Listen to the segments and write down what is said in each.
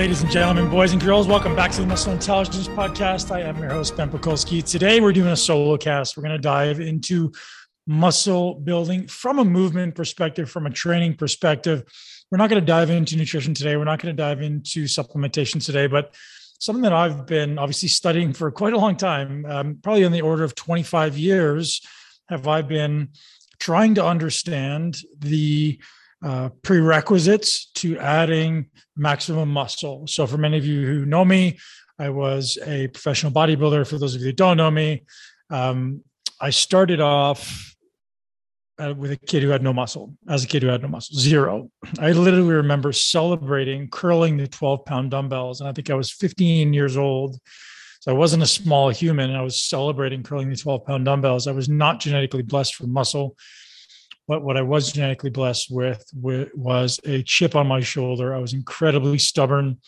Ladies and gentlemen, boys and girls, welcome back to the Muscle Intelligence Podcast. I am your host, Ben Pakolski. Today, we're doing a solo cast. We're going to dive into muscle building from a movement perspective, from a training perspective. We're not going to dive into nutrition today. We're not going to dive into supplementation today, but something that I've been obviously studying for quite a long time, probably in the order of 25 years, have I been trying to understand the prerequisites to adding maximum muscle. So for many of you who know me, I was a professional bodybuilder. For those of you who don't know me, I started off with a kid who had no muscle, zero. I literally remember celebrating curling the 12-pound dumbbells. And I think I was 15 years old. So I wasn't a small human. And I was celebrating curling the 12-pound dumbbells. I was not genetically blessed for muscle. But what I was genetically blessed with was a chip on my shoulder. I was incredibly stubborn. I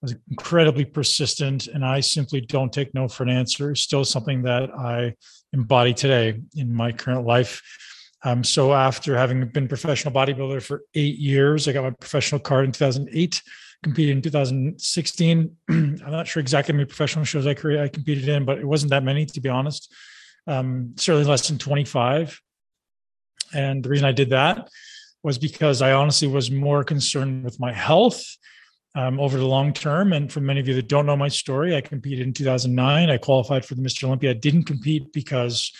was incredibly persistent, and I simply don't take no for an answer. It's still something that I embody today in my current life. So after having been a professional bodybuilder for 8 years, I got my professional card in 2008, competed in 2016. I'm not sure exactly how many professional shows I competed in, but it wasn't that many, to be honest. Certainly less than 25. And the reason I did that was because I honestly was more concerned with my health over the long term. And for many of you that don't know my story, I competed in 2009. I qualified for the Mr. Olympia. I didn't compete because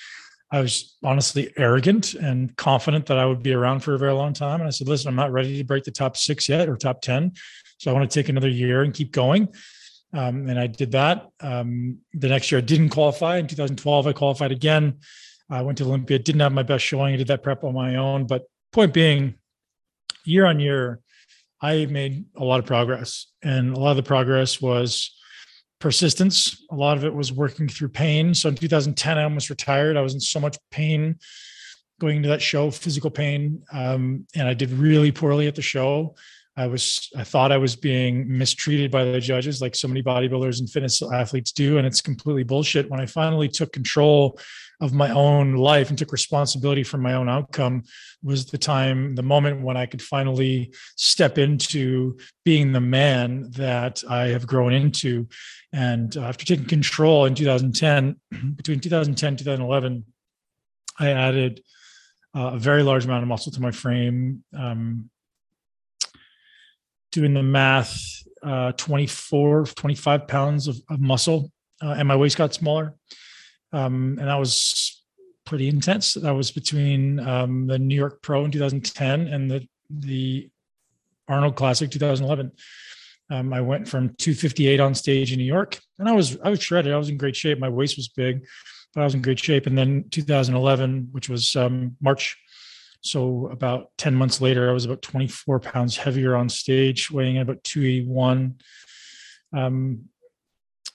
I was honestly arrogant and confident that I would be around for a very long time. And I said, listen, I'm not ready to break the top six yet or top 10. So I want to take another year and keep going. And I did that. The next year, I didn't qualify. In 2012, I qualified again. I went to Olympia, didn't have my best showing. I did that prep on my own. But point being, year on year, I made a lot of progress. And a lot of the progress was persistence. A lot of it was working through pain. So in 2010, I almost retired. I was in so much pain going into that show, physical pain. And I did really poorly at the show. I thought I was being mistreated by the judges, like so many bodybuilders and fitness athletes do. And it's completely bullshit. When I finally took control of my own life and took responsibility for my own outcome was the moment when I could finally step into being the man that I have grown into. And after taking control in 2010, between 2010 and 2011, I added a very large amount of muscle to my frame. Doing the math, 25 pounds of muscle, and my waist got smaller. And that was pretty intense. That was between the New York Pro in 2010 and the Arnold Classic 2011. I went from 258 on stage in New York, and I was shredded. I was in great shape. My waist was big, but I was in great shape. And then 2011, which was March, so about 10 months later, I was about 24 pounds heavier on stage, weighing in about 281.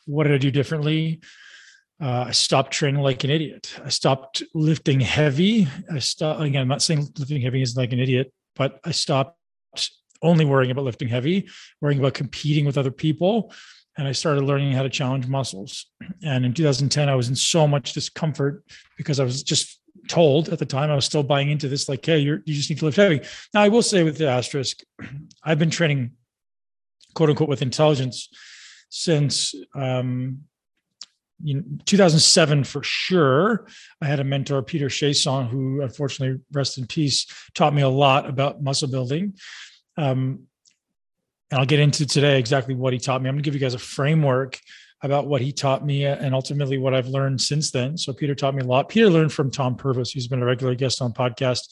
What did I do differently? I stopped training like an idiot. I stopped lifting heavy. Again, I'm not saying lifting heavy is like an idiot, but I stopped only worrying about lifting heavy, worrying about competing with other people. And I started learning how to challenge muscles. And in 2010, I was in so much discomfort because I was just told at the time, I was still buying into this, like, hey, you just need to lift heavy. Now, I will say with the asterisk, I've been training, quote unquote, with intelligence since 2007 for sure. I had a mentor, Peter Chaison, who unfortunately, rest in peace, taught me a lot about muscle building. And I'll get into today exactly what he taught me. I'm going to give you guys a framework about what he taught me and ultimately what I've learned since then. So Peter taught me a lot. Peter learned from Tom Purvis, who's been a regular guest on podcast.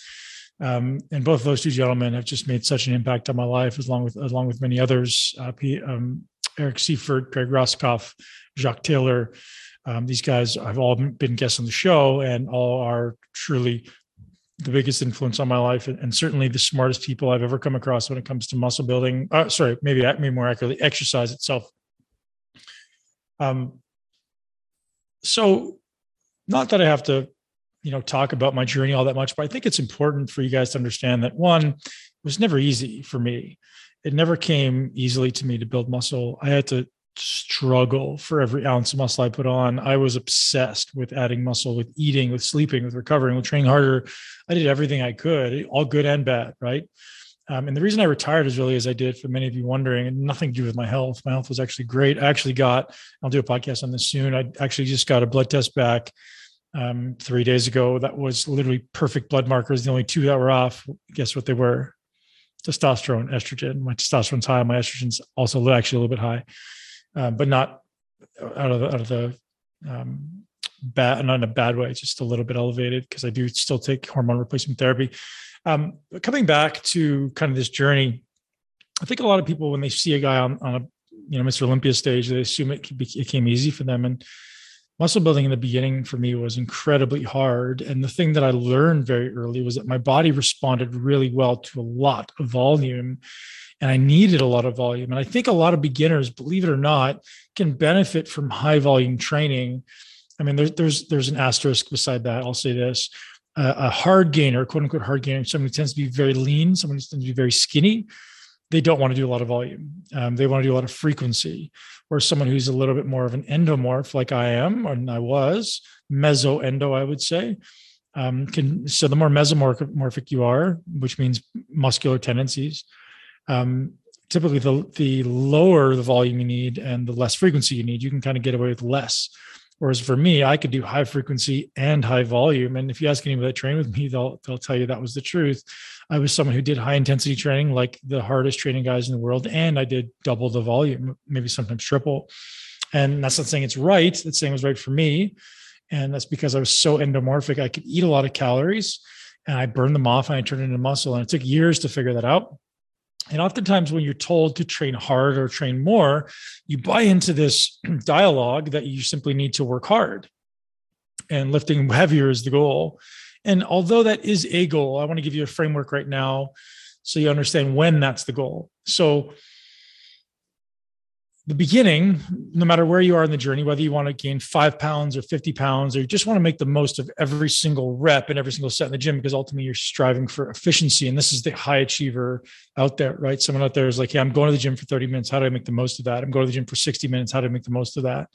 And both of those two gentlemen have just made such an impact on my life, along with many others. Eric Seifert, Greg Roscoff, Jacques Taylor. These guys have all been guests on the show and all are truly the biggest influence on my life and certainly the smartest people I've ever come across when it comes to muscle building. Maybe more accurately, exercise itself. So not that I have to, talk about my journey all that much, but I think it's important for you guys to understand that one, it was never easy for me. It never came easily to me to build muscle. I had to struggle for every ounce of muscle I put on. I was obsessed with adding muscle, with eating, with sleeping, with recovering, with training harder. I did everything I could, all good and bad, right? And the reason I retired is really, as I did for many of you wondering, and nothing to do with my health. My health was actually great. I actually got, I'll do a podcast on this soon. I actually just got a blood test back 3 days ago. That was literally perfect blood markers. The only two that were off, guess what they were? Testosterone, estrogen. My testosterone's high. My estrogen's also actually a little bit high, but not out of the bad, not in a bad way, just a little bit elevated because I do still take hormone replacement therapy. Coming back to kind of this journey, I think a lot of people, when they see a guy on a, you know, Mr. Olympia stage, they assume it came easy for them. And muscle building in the beginning for me was incredibly hard. And the thing that I learned very early was that my body responded really well to a lot of volume, and I needed a lot of volume. And I think a lot of beginners, believe it or not, can benefit from high volume training. I mean, there's an asterisk beside that. I'll say this. A hard gainer, quote unquote hard gainer, someone who tends to be very lean, someone who tends to be very skinny, they don't want to do a lot of volume. They want to do a lot of frequency. Or someone who's a little bit more of an endomorph, like I am, or I was, mesoendo, I would say. So the more mesomorphic you are, which means muscular tendencies, typically the lower the volume you need and the less frequency you need, you can kind of get away with less. Whereas for me, I could do high frequency and high volume. And if you ask anybody that trained with me, they'll tell you that was the truth. I was someone who did high intensity training, like the hardest training guys in the world. And I did double the volume, maybe sometimes triple. And that's not saying it's right. That's saying it was right for me. And that's because I was so endomorphic. I could eat a lot of calories and I burned them off and I turned into muscle. And it took years to figure that out. And oftentimes when you're told to train hard or train more, you buy into this dialogue that you simply need to work hard and lifting heavier is the goal. And although that is a goal, I want to give you a framework right now so you understand when that's the goal. So the beginning, no matter where you are in the journey, whether you want to gain 5 pounds or 50 pounds, or you just want to make the most of every single rep and every single set in the gym, because ultimately you're striving for efficiency. And this is the high achiever out there, right? Someone out there is like, yeah, I'm going to the gym for 30 minutes. How do I make the most of that? I'm going to the gym for 60 minutes. How do I make the most of that?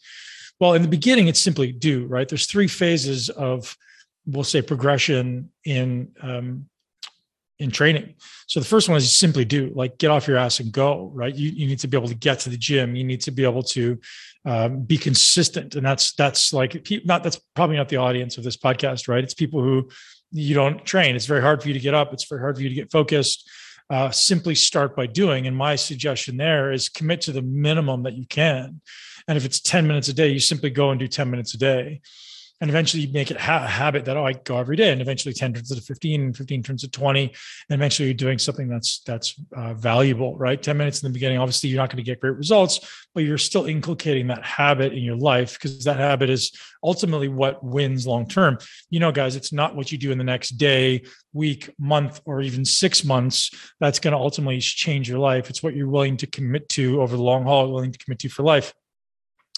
Well, in the beginning, it's simply do, right? There's three phases of, we'll say, progression in training. So the first one is simply do, like get off your ass and go, right? You need to be able to get to the gym. You need to be able to be consistent. And that's like, that's probably not the audience of this podcast, right? It's people who you don't train. It's very hard for you to get up. It's very hard for you to get focused. Simply start by doing. And my suggestion there is commit to the minimum that you can. And if it's 10 minutes a day, you simply go and do 10 minutes a day. And eventually you make it a habit that, oh, I go every day. And eventually 10 turns into 15 and 15 turns to 20. And eventually you're doing something that's valuable, right? 10 minutes in the beginning, obviously you're not going to get great results, but you're still inculcating that habit in your life because that habit is ultimately what wins long-term. You know, guys, it's not what you do in the next day, week, month, or even 6 months that's going to ultimately change your life. It's what you're willing to commit to over the long haul, willing to commit to for life.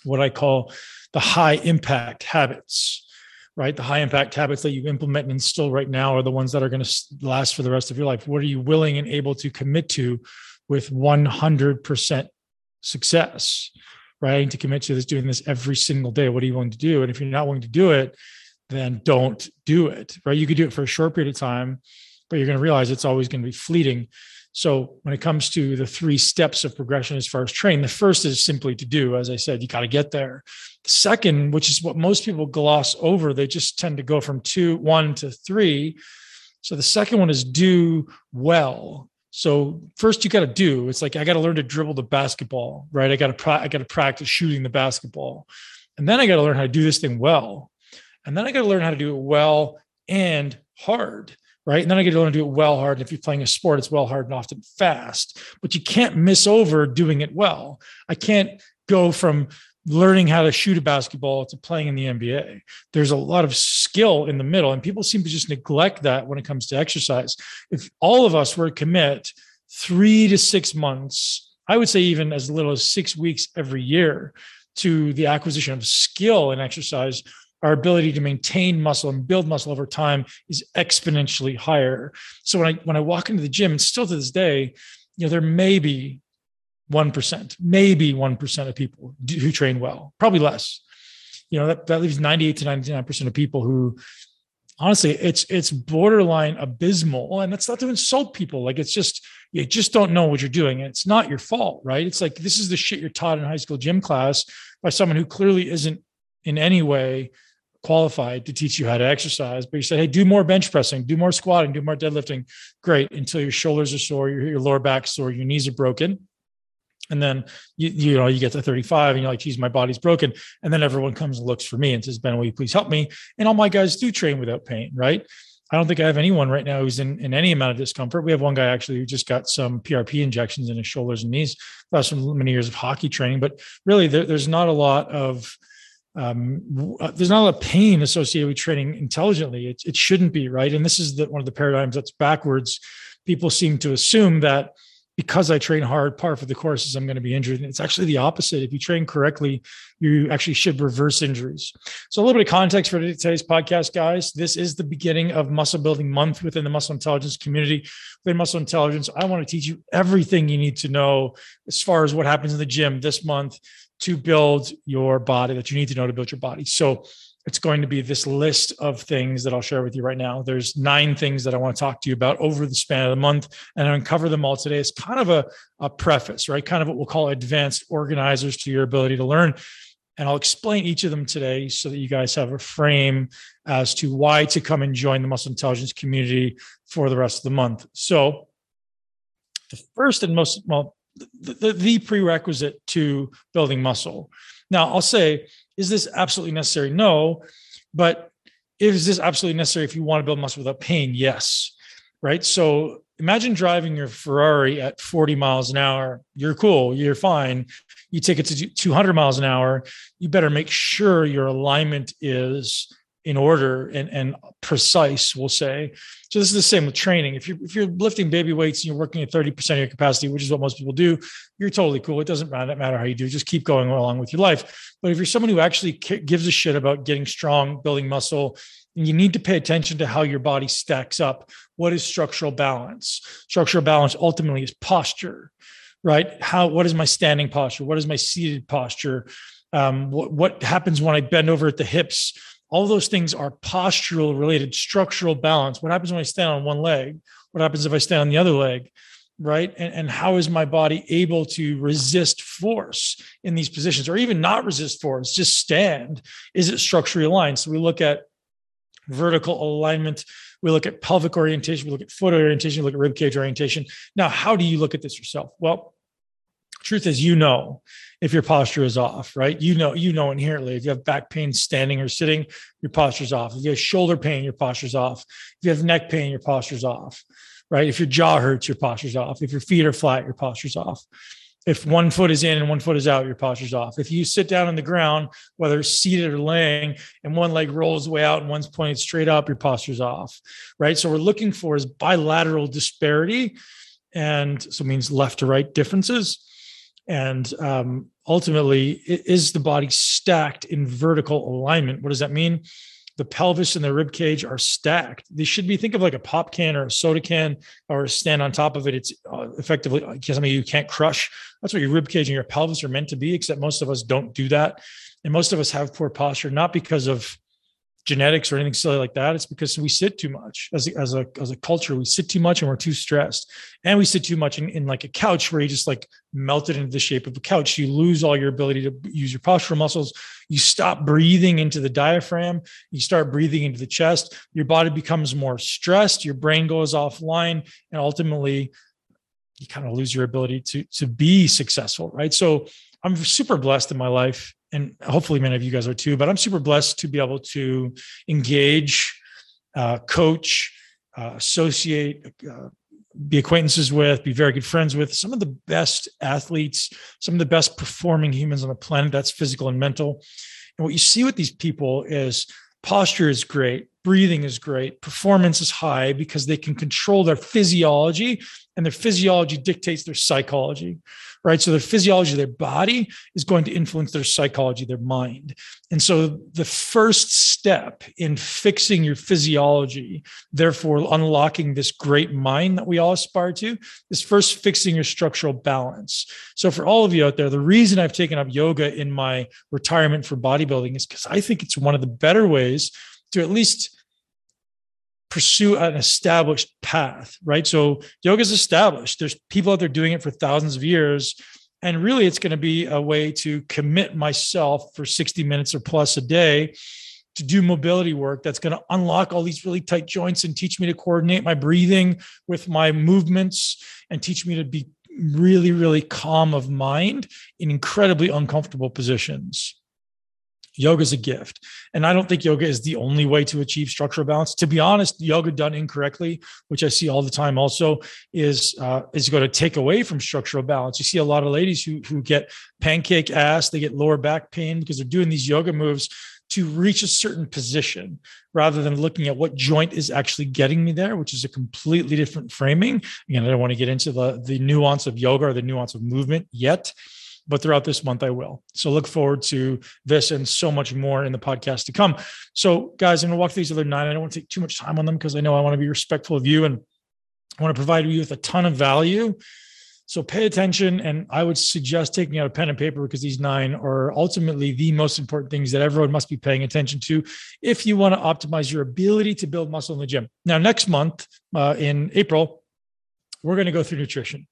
What I call the high impact habits, right? The high impact habits that you implement and instill right now are the ones that are going to last for the rest of your life. What are you willing and able to commit to with 100% success, right? I need to commit to this, doing this every single day. What are you willing to do? And if you're not willing to do it, then don't do it, right? You could do it for a short period of time, but you're going to realize it's always going to be fleeting. So when it comes to the three steps of progression as far as training, the first is simply to do. As I said, you got to get there. The second, which is what most people gloss over, they just tend to go from 2-1 to 3. So the second one is do well. So first you got to do. It's like I got to learn to dribble the basketball, right? I got to practice shooting the basketball, and then I got to learn how to do this thing well, and then I got to learn how to do it well and hard. Right. And then I get to learn to do it well hard. And if you're playing a sport, it's well hard and often fast, but you can't miss over doing it well. I can't go from learning how to shoot a basketball to playing in the NBA. There's a lot of skill in the middle, and people seem to just neglect that when it comes to exercise. If all of us were to commit 3 to 6 months, I would say even as little as 6 weeks every year to the acquisition of skill in exercise, our ability to maintain muscle and build muscle over time is exponentially higher. So when I walk into the gym, and still to this day, you know, there may be 1%, of people who train well, probably less. You know, that leaves 98 to 99% of people who honestly, it's borderline abysmal. And that's not to insult people. Like, it's just, you just don't know what you're doing. And it's not your fault, right? It's like, this is the shit you're taught in high school gym class by someone who clearly isn't in any way qualified to teach you how to exercise, but you say, hey, do more bench pressing, do more squatting, do more deadlifting. Great. Until your shoulders are sore, your lower back sore, your knees are broken. And then, you get to 35 and you're like, geez, my body's broken. And then everyone comes and looks for me and says, Ben, will you please help me? And all my guys do train without pain, right? I don't think I have anyone right now who's in any amount of discomfort. We have one guy actually who just got some PRP injections in his shoulders and knees. That's from many years of hockey training, but really there's not a lot of pain associated with training intelligently. It shouldn't be, right? And this is one of the paradigms that's backwards. People seem to assume that because I train hard, par for the course is I'm going to be injured. And it's actually the opposite. If you train correctly, you actually should reverse injuries. So a little bit of context for today's podcast, guys. This is the beginning of Muscle Building Month within the Muscle Intelligence community. Within Muscle Intelligence, I want to teach you everything you need to know as far as what happens in the gym this month to build your body, that you need to know to build your body. So it's going to be this list of things that I'll share with you right now. There's 9 things that I want to talk to you about over the span of the month, and I'll uncover them all today. It's kind of a preface, right? Kind of what we'll call advanced organizers to your ability to learn. And I'll explain each of them today so that you guys have a frame as to why to come and join the Muscle Intelligence community for the rest of the month. So the first and most, the prerequisite to building muscle. Now, I'll say, is this absolutely necessary? No. But is this absolutely necessary if you want to build muscle without pain? Yes. Right? So imagine driving your Ferrari at 40 miles an hour. You're cool. You're fine. You take it to 200 miles an hour. You better make sure your alignment is in order and precise, we'll say. So this is the same with training. If you're lifting baby weights and you're working at 30% of your capacity, which is what most people do, you're totally cool. It doesn't matter how you do, just keep going along with your life. But if you're someone who actually gives a shit about getting strong, building muscle, and you need to pay attention to how your body stacks up. What is structural balance? Structural balance ultimately is posture, right? What is my standing posture? What is my seated posture? What happens when I bend over at the hips? All those things are postural related, structural balance. What happens when I stand on one leg? What happens if I stand on the other leg, right? And how is my body able to resist force in these positions, or even not resist force, just stand? Is it structurally aligned? So we look at vertical alignment. We look at pelvic orientation. We look at foot orientation. We look at ribcage orientation. Now, how do you look at this yourself? Well, truth is, if your posture is off, right? You know inherently, if you have back pain standing or sitting, your posture's off. If you have shoulder pain, your posture's off. If you have neck pain, your posture's off, right? If your jaw hurts, your posture's off. If your feet are flat, your posture's off. If one foot is in and one foot is out, your posture's off. If you sit down on the ground, whether seated or laying, and one leg rolls way out and one's pointed straight up, your posture's off, right? So what we're looking for is bilateral disparity, and so it means left to right differences. And ultimately, is the body stacked in vertical alignment? What does that mean? The pelvis and the rib cage are stacked. They should be, think of like a pop can or a soda can or a stand on top of it. It's effectively something you can't crush. That's what your rib cage and your pelvis are meant to be, except most of us don't do that. And most of us have poor posture, not because of genetics or anything silly like that. It's because we sit too much as a culture. We sit too much and we're too stressed, and we sit too much in like a couch where you just like melted into the shape of a couch. You lose all your ability to use your postural muscles. You stop breathing into the diaphragm. You start breathing into the chest. Your body becomes more stressed. Your brain goes offline, and ultimately you kind of lose your ability to be successful, right? So I'm super blessed in my life, and hopefully many of you guys are too, but I'm super blessed to be able to engage, coach, associate, be acquaintances with, be very good friends with some of the best athletes, some of the best performing humans on the planet. That's physical and mental. And what you see with these people is posture is great. Breathing is great. Performance is high because they can control their physiology, and their physiology dictates their psychology, right? So the physiology of their body is going to influence their psychology, their mind. And so the first step in fixing your physiology, therefore unlocking this great mind that we all aspire to, is first fixing your structural balance. So for all of you out there, the reason I've taken up yoga in my retirement for bodybuilding is because I think it's one of the better ways to at least pursue an established path, right? So yoga is established. There's people out there doing it for thousands of years. And really, it's going to be a way to commit myself for 60 minutes or plus a day to do mobility work that's going to unlock all these really tight joints and teach me to coordinate my breathing with my movements and teach me to be really, really calm of mind in incredibly uncomfortable positions. Yoga is a gift. And I don't think yoga is the only way to achieve structural balance. To be honest, yoga done incorrectly, which I see all the time also, is going to take away from structural balance. You see a lot of ladies who get pancake ass, they get lower back pain because they're doing these yoga moves to reach a certain position rather than looking at what joint is actually getting me there, which is a completely different framing. Again, I don't want to get into the nuance of yoga or the nuance of movement yet, but throughout this month, I will. So look forward to this and so much more in the podcast to come. So guys, I'm going to walk through these other 9. I don't want to take too much time on them because I know I want to be respectful of you and I want to provide you with a ton of value. So pay attention. And I would suggest taking out a pen and paper because these 9 are ultimately the most important things that everyone must be paying attention to if you want to optimize your ability to build muscle in the gym. Now, next month in April, we're going to go through nutrition.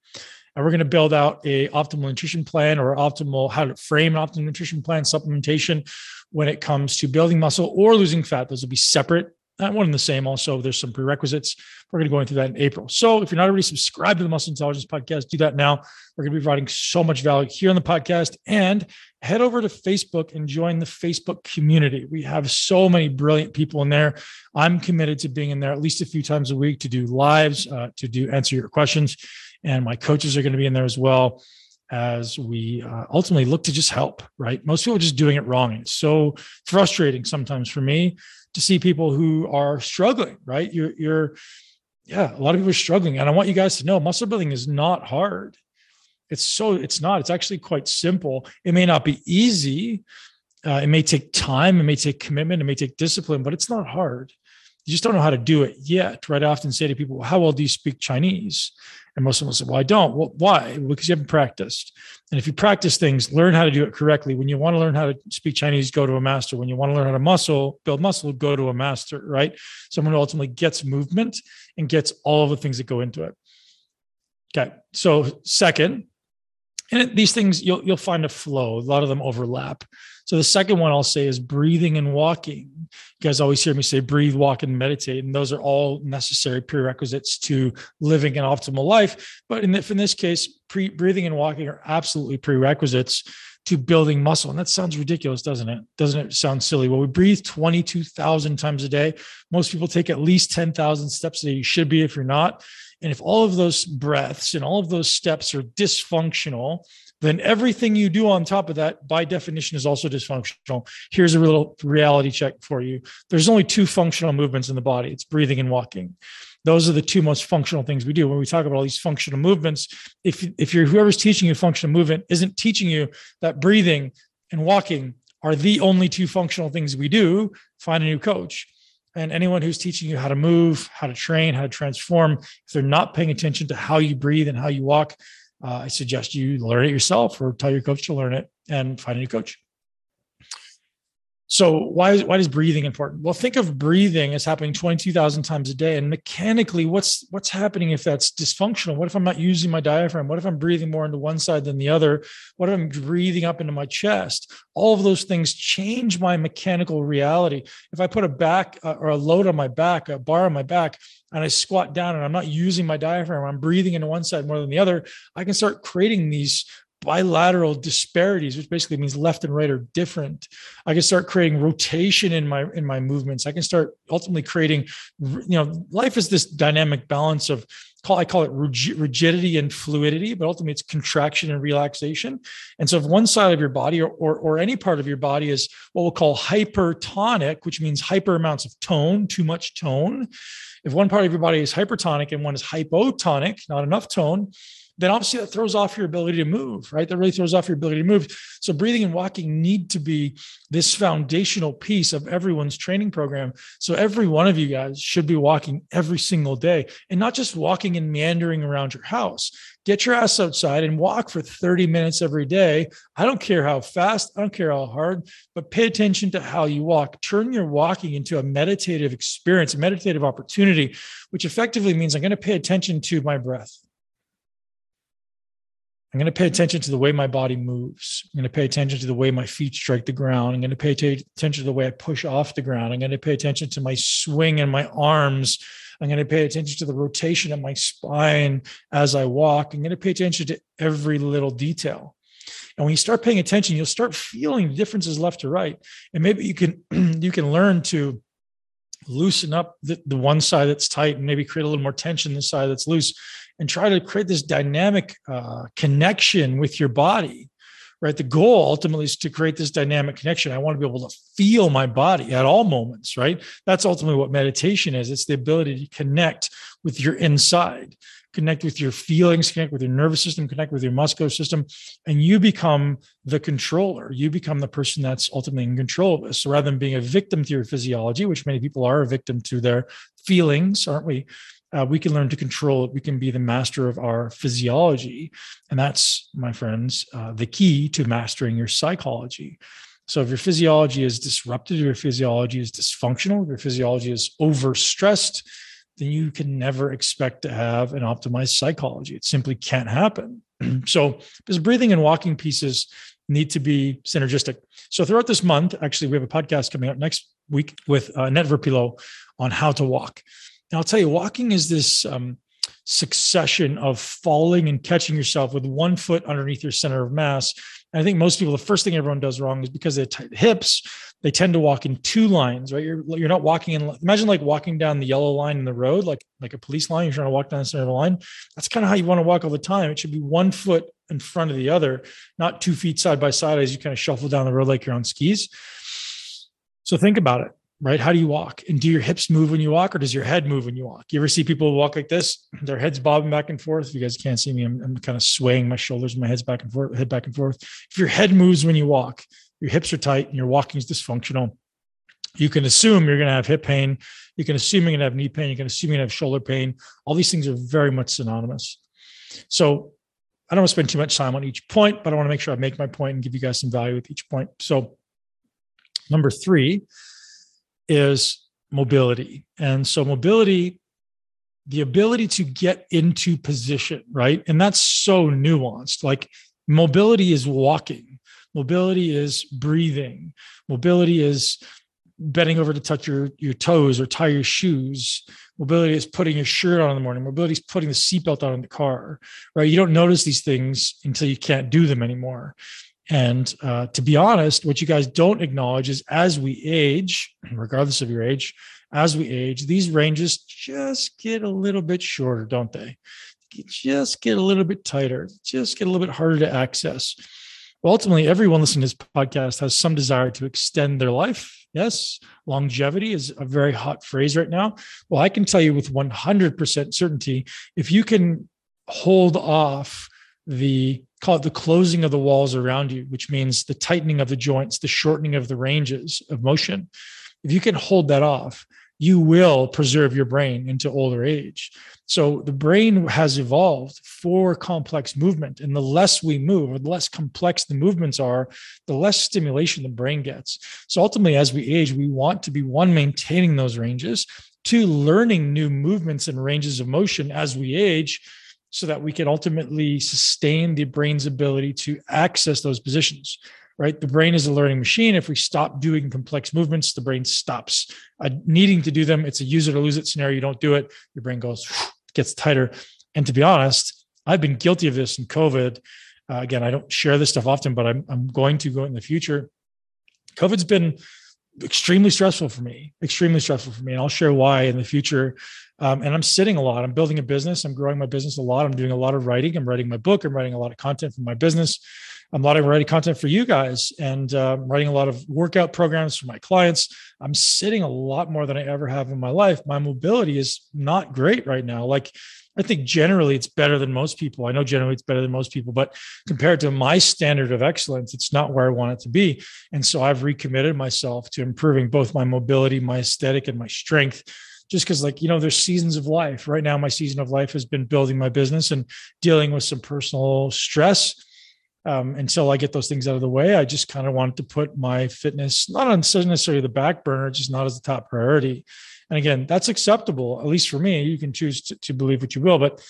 And we're going to build out a optimal nutrition plan or optimal, how to frame an optimal nutrition plan, supplementation when it comes to building muscle or losing fat. Those will be separate, not one and the same. Also, there's some prerequisites. We're going to go into that in April. So if you're not already subscribed to the Muscle Intelligence Podcast, do that now. We're going to be providing so much value here on the podcast. And head over to Facebook and join the Facebook community. We have so many brilliant people in there. I'm committed to being in there at least a few times a week to do lives, to answer your questions. And my coaches are going to be in there as well as we ultimately look to just help, right? Most people are just doing it wrong. It's so frustrating sometimes for me to see people who are struggling, right? Yeah, a lot of people are struggling. And I want you guys to know muscle building is not hard. It's actually quite simple. It may not be easy. It may take time. It may take commitment. It may take discipline, but it's not hard. You just don't know how to do it yet, right? I often say to people, well, how well do you speak Chinese? And most of them say, well, I don't. Well, why? Well, because you haven't practiced. And if you practice things, learn how to do it correctly. When you want to learn how to speak Chinese, go to a master. When you want to learn how to build muscle, go to a master, right? Someone who ultimately gets movement and gets all of the things that go into it. Okay. So second, and these things, you'll find a flow. A lot of them overlap. So the second one I'll say is breathing and walking. You guys always hear me say breathe, walk, and meditate. And those are all necessary prerequisites to living an optimal life. But in this case, breathing and walking are absolutely prerequisites to building muscle. And that sounds ridiculous, doesn't it? Doesn't it sound silly? Well, we breathe 22,000 times a day. Most people take at least 10,000 steps a day. You should be if you're not. And if all of those breaths and all of those steps are dysfunctional, then everything you do on top of that, by definition, is also dysfunctional. Here's a little reality check for you. There's only 2 functional movements in the body. It's breathing and walking. Those are the 2 most functional things we do. When we talk about all these functional movements, if you're whoever's teaching you functional movement isn't teaching you that breathing and walking are the only 2 functional things we do, find a new coach. And anyone who's teaching you how to move, how to train, how to transform, if they're not paying attention to how you breathe and how you walk, I suggest you learn it yourself or tell your coach to learn it and find a new coach. So why is breathing important? Well, think of breathing as happening 22,000 times a day. And mechanically, what's happening if that's dysfunctional? What if I'm not using my diaphragm? What if I'm breathing more into one side than the other? What if I'm breathing up into my chest? All of those things change my mechanical reality. If I put a back or a load on my back, a bar on my back, and I squat down and I'm not using my diaphragm, I'm breathing into one side more than the other, I can start creating these bilateral disparities, which basically means left and right are different. I can start creating rotation in my movements. I can start ultimately creating, life is this dynamic balance of, I call it rigidity and fluidity, but ultimately it's contraction and relaxation. And so if one side of your body or any part of your body is what we'll call hypertonic, which means hyper amounts of tone, too much tone. If one part of your body is hypertonic and one is hypotonic, not enough tone, then obviously that throws off your ability to move, right? That really throws off your ability to move. So breathing and walking need to be this foundational piece of everyone's training program. So every one of you guys should be walking every single day, and not just walking and meandering around your house. Get your ass outside and walk for 30 minutes every day. I don't care how fast, I don't care how hard, but pay attention to how you walk. Turn your walking into a meditative experience, a meditative opportunity, which effectively means I'm going to pay attention to my breath. I'm going to pay attention to the way my body moves. I'm going to pay attention to the way my feet strike the ground. I'm going to pay attention to the way I push off the ground. I'm going to pay attention to my swing and my arms. I'm going to pay attention to the rotation of my spine as I walk. I'm going to pay attention to every little detail. And when you start paying attention, you'll start feeling differences left to right. And maybe you can learn to loosen up the one side that's tight and maybe create a little more tension in the side that's loose, and try to create this dynamic connection with your body, right? The goal ultimately is to create this dynamic connection. I want to be able to feel my body at all moments, right? That's ultimately what meditation is. It's the ability to connect with your inside, connect with your feelings, connect with your nervous system, connect with your muscular system, and you become the controller. You become the person that's ultimately in control of this. So rather than being a victim to your physiology, which many people are a victim to their feelings, aren't we? We can learn to control it. We can be the master of our physiology. And that's, my friends, the key to mastering your psychology. So if your physiology is disrupted, your physiology is dysfunctional, your physiology is overstressed, then you can never expect to have an optimized psychology. It simply can't happen. So this breathing and walking pieces need to be synergistic. So throughout this month, actually, we have a podcast coming up next week with Annette Verpillo on how to walk. And I'll tell you, walking is this succession of falling and catching yourself with one foot underneath your center of mass. And I think most people, the first thing everyone does wrong is because they have tight hips, they tend to walk in two lines, right? You're not walking in, imagine like walking down the yellow line in the road, like a police line, you're trying to walk down the center of a line. That's kind of how you want to walk all the time. It should be one foot in front of the other, not 2 feet side by side as you kind of shuffle down the road like you're on skis. So think about it. Right? How do you walk? And do your hips move when you walk, or does your head move when you walk? You ever see people walk like this? Their heads bobbing back and forth. If you guys can't see me, I'm kind of swaying my shoulders, my head back and forth. If your head moves when you walk, your hips are tight and your walking is dysfunctional, you can assume you're going to have hip pain. You can assume you're going to have knee pain. You can assume you're going to have shoulder pain. All these things are very much synonymous. So I don't want to spend too much time on each point, but I want to make sure I make my point and give you guys some value with each point. So number three is mobility. And so mobility, the ability to get into position, right? And that's so nuanced. Like mobility is walking. Mobility is breathing. Mobility is bending over to touch your toes or tie your shoes. Mobility is putting your shirt on in the morning. Mobility is putting the seatbelt on in the car, right? You don't notice these things until you can't do them anymore. And to be honest, what you guys don't acknowledge is as we age, regardless of your age, as we age, these ranges just get a little bit shorter, don't they? You just get a little bit tighter, just get a little bit harder to access. Well, ultimately, everyone listening to this podcast has some desire to extend their life. Yes, longevity is a very hot phrase right now. Well, I can tell you with 100% certainty, if you can hold off call it the closing of the walls around you, which means the tightening of the joints, the shortening of the ranges of motion. If you can hold that off, you will preserve your brain into older age. So the brain has evolved for complex movement. And the less we move, or the less complex the movements are, the less stimulation the brain gets. So ultimately, as we age, we want to be one, maintaining those ranges, two, learning new movements and ranges of motion as we age, so that we can ultimately sustain the brain's ability to access those positions, right? The brain is a learning machine. If we stop doing complex movements, the brain stops needing to do them. It's a use it or lose it scenario. You don't do it, your brain goes, gets tighter. And to be honest, I've been guilty of this in COVID. Again, I don't share this stuff often, but I'm going to go in the future. COVID's been extremely stressful for me. And I'll share why in the future. And I'm sitting a lot. I'm building a business. I'm growing my business a lot. I'm doing a lot of writing. I'm writing my book. I'm writing a lot of content for my business. I'm a lot of writing content for you guys and writing a lot of workout programs for my clients. I'm sitting a lot more than I ever have in my life. My mobility is not great right now. Like, I think generally it's better than most people. I know generally it's better than most people, but compared to my standard of excellence, it's not where I want it to be. And so I've recommitted myself to improving both my mobility, my aesthetic, and my strength. Just because, like, you know, there's seasons of life. Right now, my season of life has been building my business and dealing with some personal stress. Until I get those things out of the way, I just kind of wanted to put my fitness, not on necessarily the back burner, just not as the top priority. And again, that's acceptable, at least for me. You can choose to believe what you will, but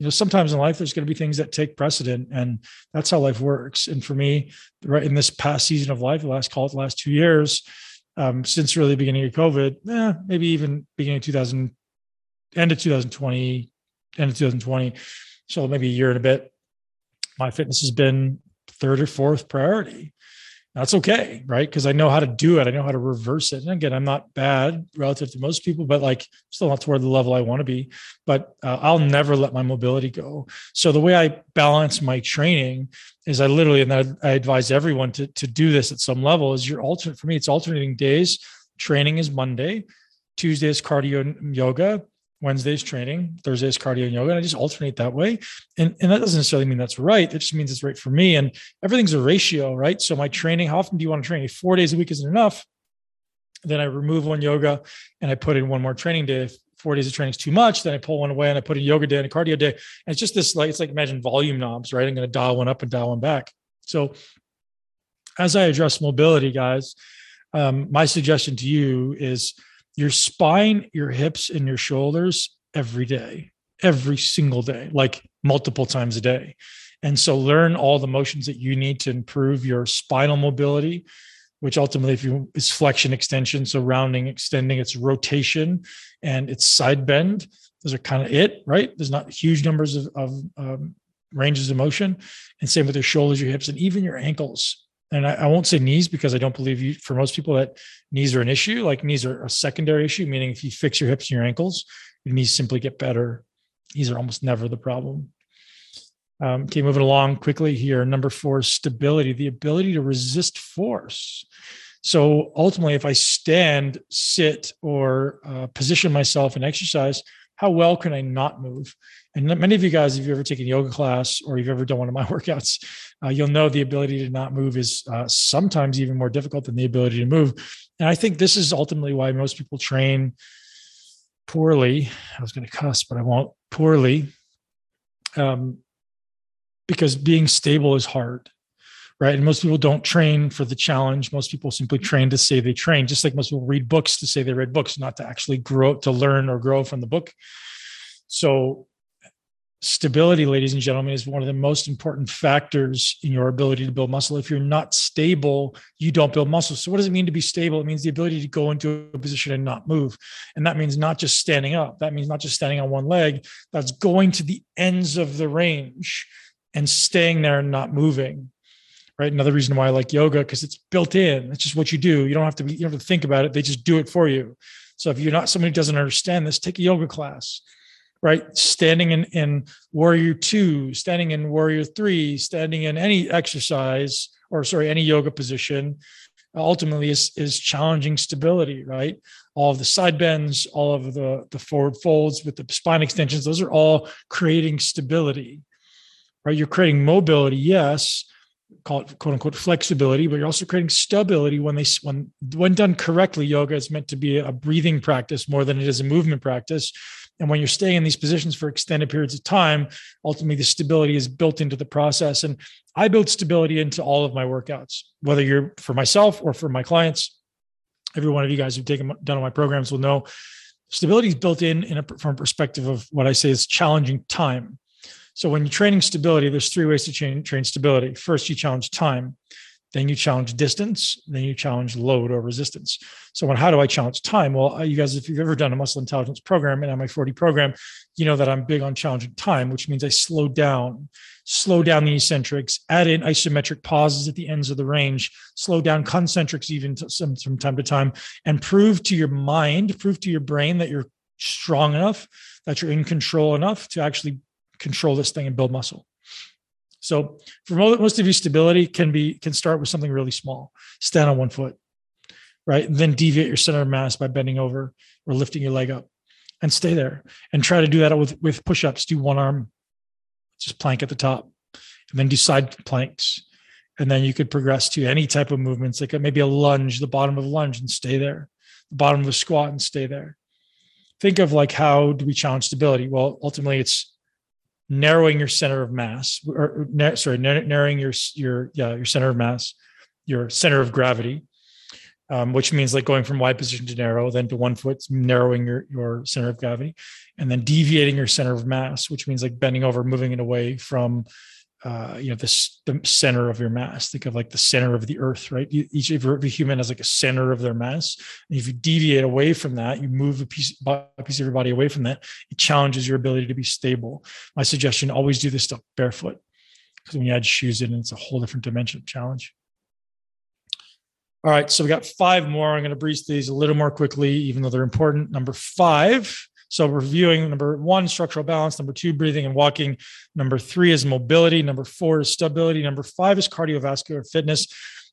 you know, sometimes in life, there's going to be things that take precedent, and that's how life works. And for me, right in this past season of life, the last 2 years, since really the beginning of COVID, maybe even beginning of 2000, end of 2020, so maybe a year and a bit, my fitness has been third or fourth priority. That's okay, right? Because I know how to do it. I know how to reverse it. And again, I'm not bad relative to most people, but like still not toward the level I want to be, but I'll never let my mobility go. So the way I balance my training is I literally, and I advise everyone to do this at some level, is for me, it's alternating days. Training is Monday, Tuesday is cardio and yoga, Wednesday's training, Thursday's cardio and yoga, and I just alternate that way. And that doesn't necessarily mean that's right. It just means it's right for me. And everything's a ratio, right? So my training, how often do you want to train? If 4 days a week isn't enough, then I remove one yoga and I put in one more training day. If 4 days of training is too much, then I pull one away and I put in yoga day and a cardio day. And it's just this, like, it's like, imagine volume knobs, right? I'm going to dial one up and dial one back. So as I address mobility, guys, my suggestion to you is your spine, your hips, and your shoulders every day, every single day, like multiple times a day. And so learn all the motions that you need to improve your spinal mobility, which ultimately is flexion, extension, so rounding, extending, it's rotation, and it's side bend. Those are kind of it, right? There's not huge numbers of ranges of motion. And same with your shoulders, your hips, and even your ankles. And I won't say knees because I don't believe for most people that knees are an issue. Like, knees are a secondary issue, meaning if you fix your hips and your ankles, your knees simply get better. Knees are almost never the problem. Okay, moving along quickly here. Number 4 is stability, the ability to resist force. So ultimately, if I stand, sit, or position myself in exercise, how well can I not move? And many of you guys, if you've ever taken a yoga class or you've ever done one of my workouts, you'll know the ability to not move is sometimes even more difficult than the ability to move. And I think this is ultimately why most people train poorly. I was going to cuss, but I won't. Poorly. Because being stable is hard, right? And most people don't train for the challenge. Most people simply train to say they train, just like most people read books to say they read books, not to actually grow, to learn or grow from the book. So stability, ladies and gentlemen, is one of the most important factors in your ability to build muscle. If you're not stable, you don't build muscle. So what does it mean to be stable? It means the ability to go into a position and not move. And that means not just standing up. That means not just standing on one leg. That's going to the ends of the range and staying there and not moving, right? Another reason why I like yoga, because it's built in. It's just what you do. You don't have to think about it. They just do it for you. So if you're not somebody who doesn't understand this, take a yoga class. Right? Standing in warrior 2, standing in warrior 3, standing in any exercise any yoga position ultimately is challenging stability, right? All of the side bends, all of the forward folds with the spine extensions, those are all creating stability, right? You're creating mobility, yes, call it quote unquote flexibility, but you're also creating stability when done correctly. Yoga is meant to be a breathing practice more than it is a movement practice. And when you're staying in these positions for extended periods of time, ultimately the stability is built into the process. And I build stability into all of my workouts, whether you're for myself or for my clients. Every one of you guys who've done my programs will know stability is built from a perspective of what I say is challenging time. So when you're training stability, there's 3 ways to train stability. First, you challenge time, then you challenge distance, then you challenge load or resistance. So how do I challenge time? Well, you guys, if you've ever done a muscle intelligence program and my 40 program, you know that I'm big on challenging time, which means I slow down the eccentrics, add in isometric pauses at the ends of the range, slow down concentrics even from time to time, and prove to your brain that you're strong enough, that you're in control enough to actually control this thing and build muscle. So for most of you, stability can start with something really small. Stand on one foot, right? And then deviate your center of mass by bending over or lifting your leg up and stay there. And try to do that with push-ups. Do one arm, just plank at the top, and then do side planks. And then you could progress to any type of movements, like maybe a lunge, the bottom of a lunge, and stay there. The bottom of a squat and stay there. Think of like, how do we challenge stability? Well, ultimately it's narrowing your center of mass, or narrowing your center of mass, your center of gravity, which means like going from wide position to narrow, then to one foot, narrowing your center of gravity, and then deviating your center of mass, which means like bending over, moving it away from the center of your mass. Think of like the center of the earth, right? Every human has like a center of their mass. And if you deviate away from that, you move a piece of your body away from that, it challenges your ability to be stable. My suggestion, always do this stuff barefoot, because when you add shoes in, it's a whole different dimension of challenge. All right. So we got 5 more. I'm going to breeze these a little more quickly, even though they're important. Number 5. So reviewing: number 1, structural balance; number 2, breathing and walking; number 3 is mobility; number 4 is stability; number 5 is cardiovascular fitness.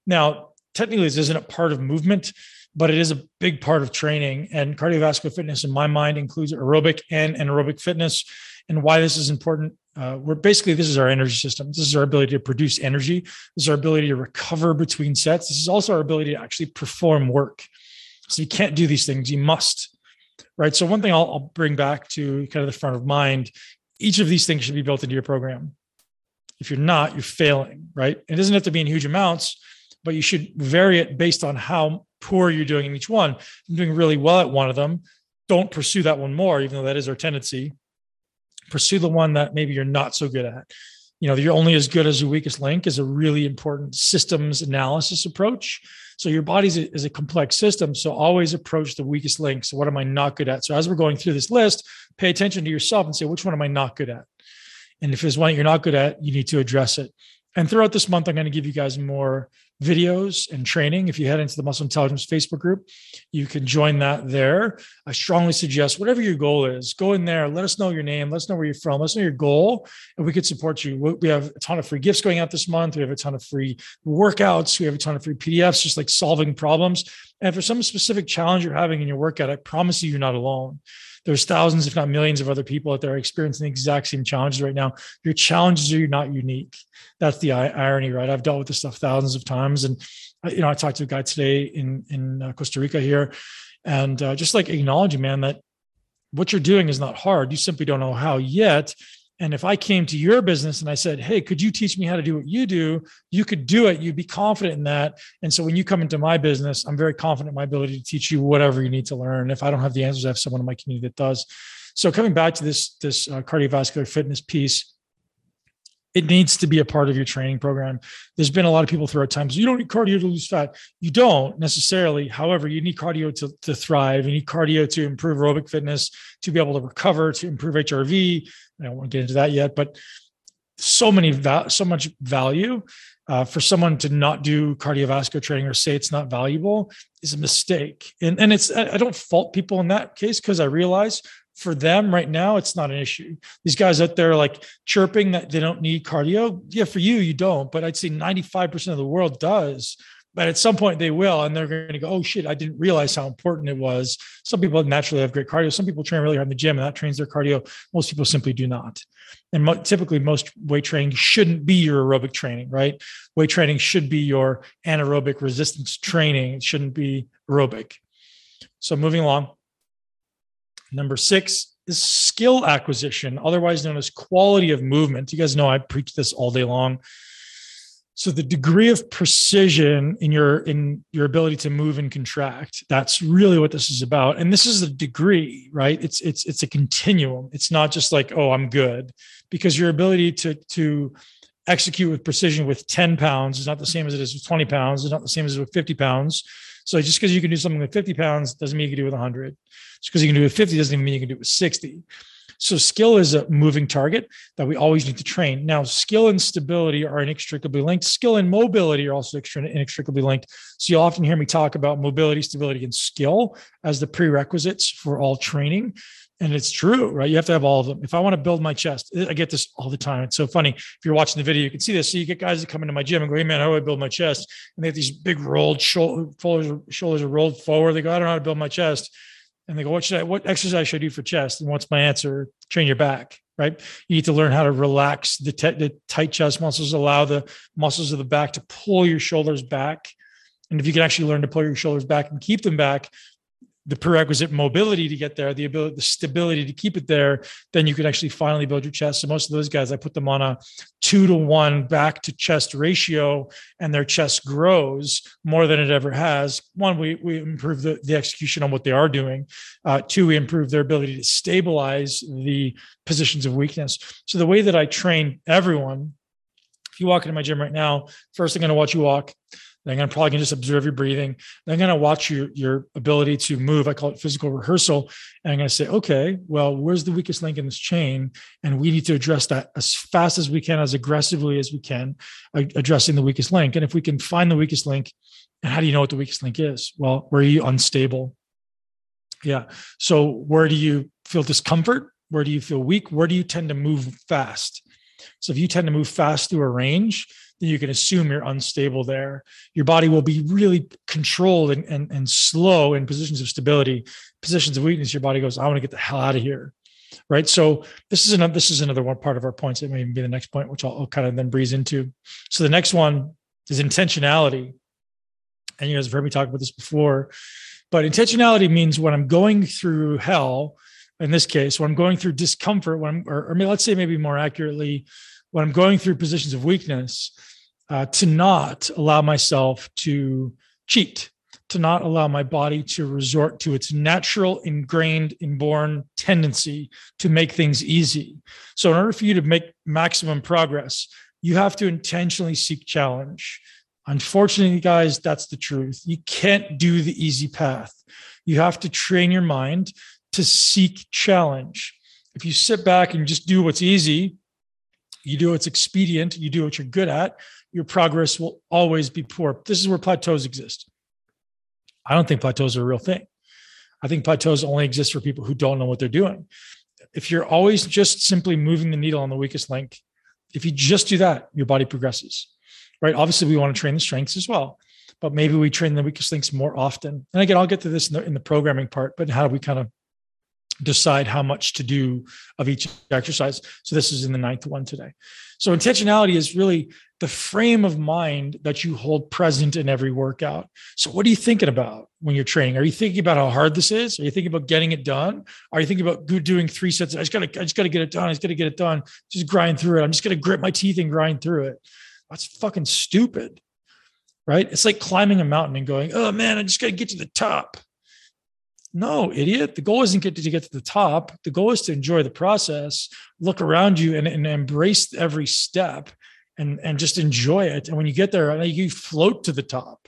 Now, technically, this isn't a part of movement, but it is a big part of training. And cardiovascular fitness, in my mind, includes aerobic and anaerobic fitness. And why this is important: this is our energy system. This is our ability to produce energy. This is our ability to recover between sets. This is also our ability to actually perform work. So you can't do these things; you must. Right. So one thing I'll bring back to kind of the front of mind: each of these things should be built into your program. If you're not, you're failing, right? It doesn't have to be in huge amounts, but you should vary it based on how poor you're doing in each one. If you're doing really well at one of them, don't pursue that one more, even though that is our tendency. Pursue the one that maybe you're not so good at. You're only as good as your weakest link is a really important systems analysis approach. So your body is a complex system. So always approach the weakest link. So what am I not good at? So as we're going through this list, pay attention to yourself and say, which one am I not good at? And if there's one you're not good at, you need to address it. And throughout this month, I'm going to give you guys more videos and training. If you head into the Muscle Intelligence Facebook group, you can join that there. I strongly suggest, whatever your goal is, go in there. Let us know your name. Let us know where you're from. Let us know your goal, and we could support you. We have a ton of free gifts going out this month. We have a ton of free workouts. We have a ton of free PDFs, just like solving problems. And for some specific challenge you're having in your workout, I promise you, you're not alone. There's thousands, if not millions, of other people out there experiencing the exact same challenges right now. Your challenges are not unique. That's the irony, right? I've dealt with this stuff thousands of times. And, I talked to a guy today in Costa Rica here, and just like acknowledging, man, that what you're doing is not hard. You simply don't know how yet. And if I came to your business and I said, hey, could you teach me how to do what you do? You could do it. You'd be confident in that. And so when you come into my business, I'm very confident in my ability to teach you whatever you need to learn. If I don't have the answers, I have someone in my community that does. So coming back to this cardiovascular fitness piece, it needs to be a part of your training program. There's been a lot of people throughout times, you don't need cardio to lose fat. You don't necessarily. However, you need cardio to thrive. You need cardio to improve aerobic fitness, to be able to recover, to improve HRV. I don't want to get into that yet, but so much value for someone to not do cardiovascular training or say it's not valuable is a mistake. And I don't fault people in that case, because I realize for them right now, it's not an issue. These guys out there like chirping that they don't need cardio. Yeah, for you don't, but I'd say 95% of the world does. But at some point they will, and they're going to go, oh shit, I didn't realize how important it was. Some people naturally have great cardio. Some people train really hard in the gym, and that trains their cardio. Most people simply do not. And typically most weight training shouldn't be your aerobic training, right? Weight training should be your anaerobic resistance training. It shouldn't be aerobic. So moving along. Number 6 is skill acquisition, otherwise known as quality of movement. You guys know I preach this all day long. So the degree of precision in your ability to move and contract, that's really what this is about. And this is a degree, right? It's a continuum. It's not just like, oh, I'm good, because your ability to execute with precision with 10 pounds is not the same as it is with 20 pounds. It's not the same as with 50 pounds. So just because you can do something with 50 pounds doesn't mean you can do it with 100. Just because you can do it with 50 doesn't even mean you can do it with 60. So skill is a moving target that we always need to train. Now, skill and stability are inextricably linked. Skill and mobility are also inextricably linked. So you'll often hear me talk about mobility, stability, and skill as the prerequisites for all training. And it's true, right? You have to have all of them. If I want to build my chest, I get this all the time. It's so funny. If you're watching the video, you can see this. So you get guys that come into my gym and go, hey man, how do I build my chest? And they have these big rolled shoulders are rolled forward. They go, I don't know how to build my chest. And they go, what exercise should I do for chest? And what's my answer? Train your back, right? You need to learn how to relax the tight chest muscles, allow the muscles of the back to pull your shoulders back. And if you can actually learn to pull your shoulders back and keep them back, the prerequisite mobility to get there, the ability, the stability to keep it there, then you could actually finally build your chest. So most of those guys, I put them on a 2-to-1 back to chest ratio, and their chest grows more than it ever has. One, we improve the execution on what they are doing. Two, we improve their ability to stabilize the positions of weakness. So the way that I train everyone, if you walk into my gym right now, first I'm going to watch you walk. Then I'm probably going to just observe your breathing. Then I'm going to watch your ability to move. I call it physical rehearsal. And I'm going to say, okay, well, where's the weakest link in this chain? And we need to address that as fast as we can, as aggressively as we can, addressing the weakest link. And if we can find the weakest link, and how do you know what the weakest link is? Well, where are you unstable? Yeah. So where do you feel discomfort? Where do you feel weak? Where do you tend to move fast? So if you tend to move fast through a range, then you can assume you're unstable there. Your body will be really controlled and slow in positions of stability. Positions of weakness, your body goes, I want to get the hell out of here, right? So this is another one part of our points. It may even be the next point, which I'll kind of then breeze into. So the next one is intentionality. And you guys have heard me talk about this before, but intentionality means when I'm going through hell, in this case, when I'm going through discomfort, when I'm going through positions of weakness, to not allow myself to cheat, to not allow my body to resort to its natural, ingrained, inborn tendency to make things easy. So in order for you to make maximum progress, you have to intentionally seek challenge. Unfortunately, guys, that's the truth. You can't do the easy path. You have to train your mind to seek challenge. If you sit back and just do what's easy, you do what's expedient, you do what you're good at, your progress will always be poor. This is where plateaus exist. I don't think plateaus are a real thing. I think plateaus only exist for people who don't know what they're doing. If you're always just simply moving the needle on the weakest link, if you just do that, your body progresses, right? Obviously, we want to train the strengths as well, but maybe we train the weakest links more often. And again, I'll get to this in the programming part, but how do we kind of decide how much to do of each exercise. So this is in the 9th one today. So intentionality is really the frame of mind that you hold present in every workout. So what are you thinking about when you're training? Are you thinking about how hard this is? Are you thinking about getting it done? Are you thinking about doing 3 sets? I just gotta get it done. I just gotta get it done. Just grind through it. I'm just gonna grit my teeth and grind through it. That's fucking stupid, right? It's like climbing a mountain and going, oh man, I just gotta get to the top. No, idiot. The goal isn't to get to the top. The goal is to enjoy the process, look around you and embrace every step and just enjoy it. And when you get there, you float to the top,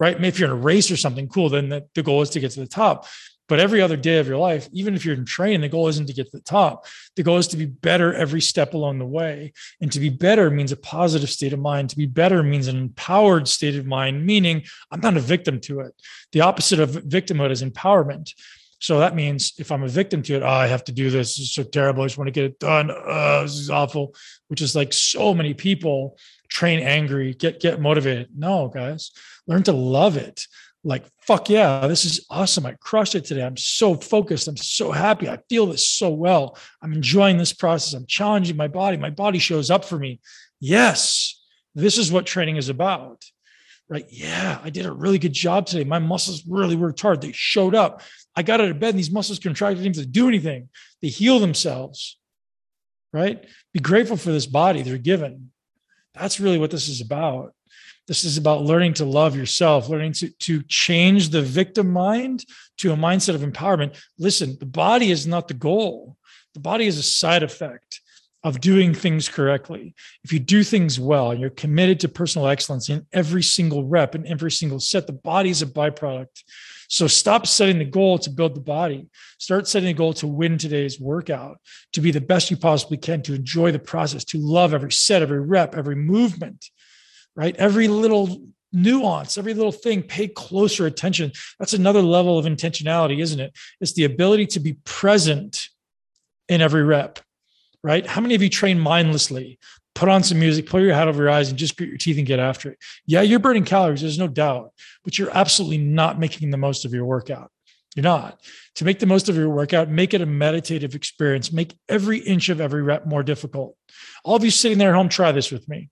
right? Maybe if you're in a race or something, cool, then the goal is to get to the top. But every other day of your life, even if you're in training, the goal isn't to get to the top. The goal is to be better every step along the way. And to be better means a positive state of mind. To be better means an empowered state of mind, meaning I'm not a victim to it. The opposite of victimhood is empowerment. So that means if I'm a victim to it, oh, I have to do this. It's so terrible. I just want to get it done. Oh, this is awful, which is like so many people train angry, get motivated. No, guys, learn to love it. Like, fuck yeah, this is awesome. I crushed it today. I'm so focused. I'm so happy. I feel this so well. I'm enjoying this process. I'm challenging my body. My body shows up for me. Yes, this is what training is about, right? Yeah, I did a really good job today. My muscles really worked hard. They showed up. I got out of bed and these muscles contracted. I didn't have to do anything. They heal themselves, right? Be grateful for this body they're given. That's really what this is about. This is about learning to love yourself, learning to change the victim mind to a mindset of empowerment. Listen, the body is not the goal. The body is a side effect of doing things correctly. If you do things well and you're committed to personal excellence in every single rep, in every single set, the body is a byproduct. So stop setting the goal to build the body. Start setting a goal to win today's workout, to be the best you possibly can, to enjoy the process, to love every set, every rep, every movement. Right? Every little nuance, every little thing, pay closer attention. That's another level of intentionality, isn't it? It's the ability to be present in every rep, right? How many of you train mindlessly? Put on some music, pull your hat over your eyes, and just grit your teeth and get after it. Yeah, you're burning calories, there's no doubt, but you're absolutely not making the most of your workout. You're not. To make the most of your workout, make it a meditative experience. Make every inch of every rep more difficult. All of you sitting there at home, try this with me.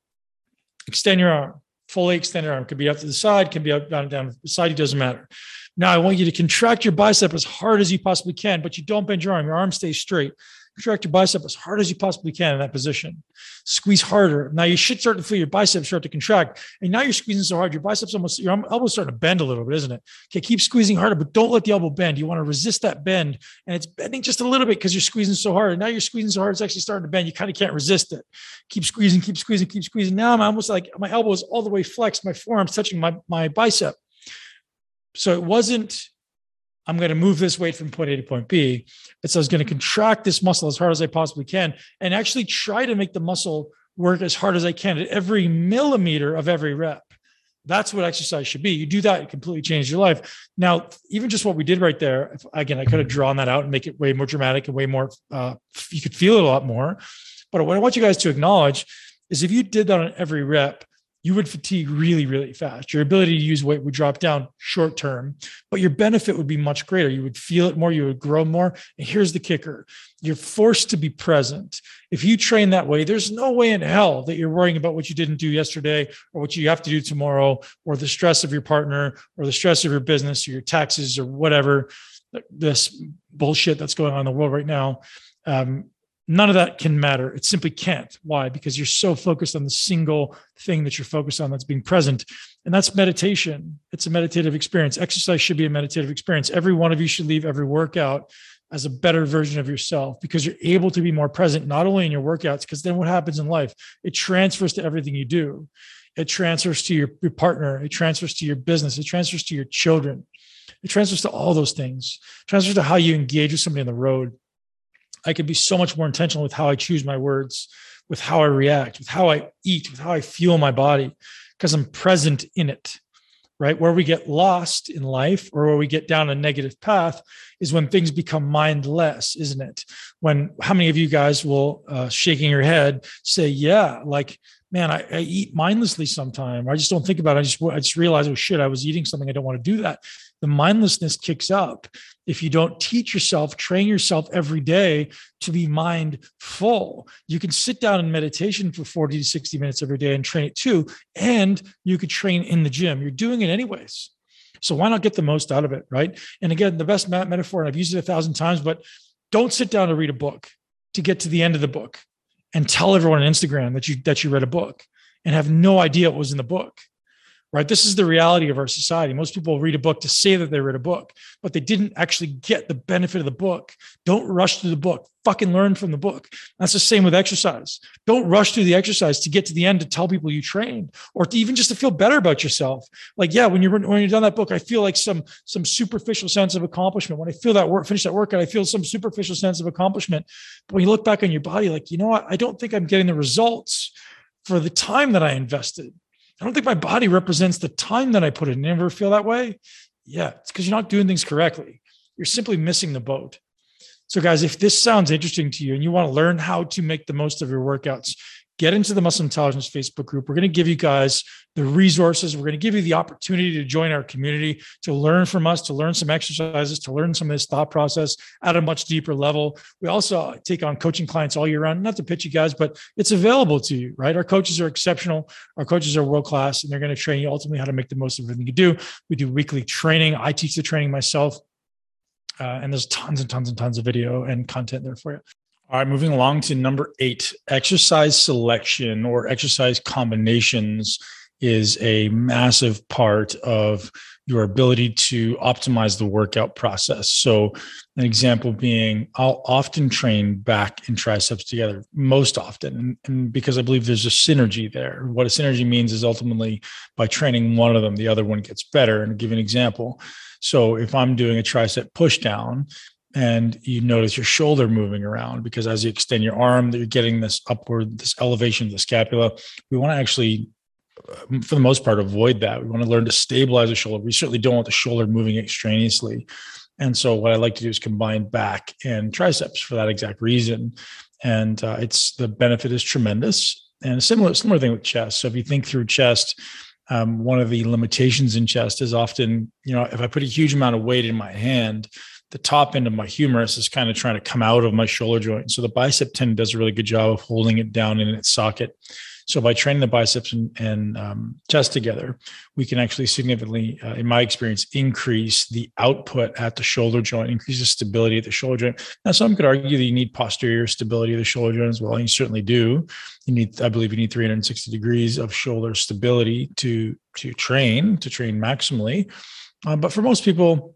Extend your arm, fully extend your arm. Could be up to the side, can be up, down to the side, it doesn't matter. Now I want you to contract your bicep as hard as you possibly can, but you don't bend your arm. Your arm stays straight. Contract your bicep as hard as you possibly can in that position. Squeeze harder. Now you should start to feel your biceps start to contract. And now you're squeezing so hard, your biceps almost, your elbow's starting to bend a little bit, isn't it? Okay, keep squeezing harder, but don't let the elbow bend. You want to resist that bend. And it's bending just a little bit because you're squeezing so hard. And now you're squeezing so hard, it's actually starting to bend. You kind of can't resist it. Keep squeezing, keep squeezing, keep squeezing. Now I'm almost like my elbow is all the way flexed. My forearm's touching my bicep. So it wasn't, I'm going to move this weight from point A to point B. And so I was going to contract this muscle as hard as I possibly can and actually try to make the muscle work as hard as I can at every millimeter of every rep. That's what exercise should be. You do that, it completely changes your life. Now, even just what we did right there, again, I could have drawn that out and make it way more dramatic and way more, you could feel it a lot more. But what I want you guys to acknowledge is if you did that on every rep, you would fatigue really, really fast. Your ability to use weight would drop down short term, but your benefit would be much greater. You would feel it more, you would grow more. And here's the kicker. You're forced to be present. If you train that way, there's no way in hell that you're worrying about what you didn't do yesterday or what you have to do tomorrow or the stress of your partner or the stress of your business or your taxes or whatever, this bullshit that's going on in the world right now. None of that can matter. It simply can't. Why? Because you're so focused on the single thing that you're focused on that's being present. And that's meditation. It's a meditative experience. Exercise should be a meditative experience. Every one of you should leave every workout as a better version of yourself because you're able to be more present, not only in your workouts, because then what happens in life? It transfers to everything you do. It transfers to your partner. It transfers to your business. It transfers to your children. It transfers to all those things. It transfers to how you engage with somebody on the road. I could be so much more intentional with how I choose my words, with how I react, with how I eat, with how I fuel my body, because I'm present in it, right? Where we get lost in life or where we get down a negative path is when things become mindless, isn't it? When, how many of you guys will, shaking your head, say, yeah, like, man, I eat mindlessly sometimes. I just don't think about it. I just realize, oh shit, I was eating something. I don't want to do that. The mindlessness kicks up. If you don't teach yourself, train yourself every day to be mindful. You can sit down in meditation for 40 to 60 minutes every day and train it too. And you could train in the gym. You're doing it anyways. So why not get the most out of it, right? And again, the best metaphor, and I've used it 1,000 times, but don't sit down to read a book to get to the end of the book and tell everyone on Instagram that you read a book and have no idea what was in the book. Right? This is the reality of our society. Most people read a book to say that they read a book, but they didn't actually get the benefit of the book. Don't rush through the book. Fucking learn from the book. That's the same with exercise. Don't rush through the exercise to get to the end to tell people you trained or to even just to feel better about yourself. Like, yeah, when you're done that book, I feel like some superficial sense of accomplishment. When I feel that work, finish that workout, I feel some superficial sense of accomplishment. But when you look back on your body, like, you know what? I don't think I'm getting the results for the time that I invested. I don't think my body represents the time that I put in. You ever feel that way? Yeah, it's because you're not doing things correctly. You're simply missing the boat. So guys, if this sounds interesting to you and you want to learn how to make the most of your workouts, get into the Muscle Intelligence Facebook group. We're going to give you guys the resources. We're going to give you the opportunity to join our community, to learn from us, to learn some exercises, to learn some of this thought process at a much deeper level. We also take on coaching clients all year round, not to pitch you guys, but it's available to you, right? Our coaches are exceptional. Our coaches are world-class, and they're going to train you ultimately how to make the most of everything you do. We do weekly training. I teach the training myself, and there's tons and tons and tons of video and content there for you. All right, moving along to number 8, exercise selection or exercise combinations is a massive part of your ability to optimize the workout process. So an example being, I'll often train back and triceps together most often. And because I believe there's a synergy there. What a synergy means is ultimately by training one of them, the other one gets better. And I'll give you an example. So if I'm doing a tricep pushdown, and you notice your shoulder moving around because as you extend your arm, that you're getting this upward, this elevation of the scapula. We want to actually for the most part, avoid that. We want to learn to stabilize the shoulder. We certainly don't want the shoulder moving extraneously. And so what I like to do is combine back and triceps for that exact reason. And it's the benefit is tremendous. And a similar thing with chest. So if you think through chest, one of the limitations in chest is often, you know, if I put a huge amount of weight in my hand, the top end of my humerus is kind of trying to come out of my shoulder joint. So the bicep tendon does a really good job of holding it down in its socket. So by training the biceps and chest together, we can actually significantly, in my experience, increase the output at the shoulder joint, increase the stability at the shoulder joint. Now, some could argue that you need posterior stability of the shoulder joint as well. And you certainly do. I believe you need 360 degrees of shoulder stability to train maximally. But for most people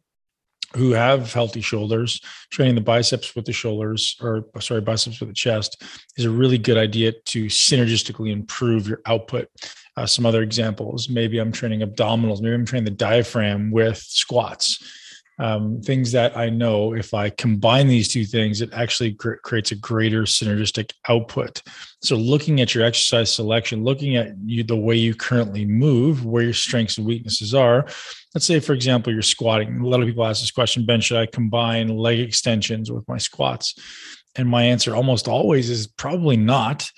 who have healthy shoulders, training the biceps with the shoulders, biceps with the chest is a really good idea to synergistically improve your output. Some other examples, maybe I'm training abdominals, maybe I'm training the diaphragm with squats. Things that I know if I combine these two things, it actually creates a greater synergistic output. So looking at your exercise selection, looking at the way you currently move, where your strengths and weaknesses are. Let's say, for example, you're squatting. A lot of people ask this question, Ben, should I combine leg extensions with my squats? And my answer almost always is probably not.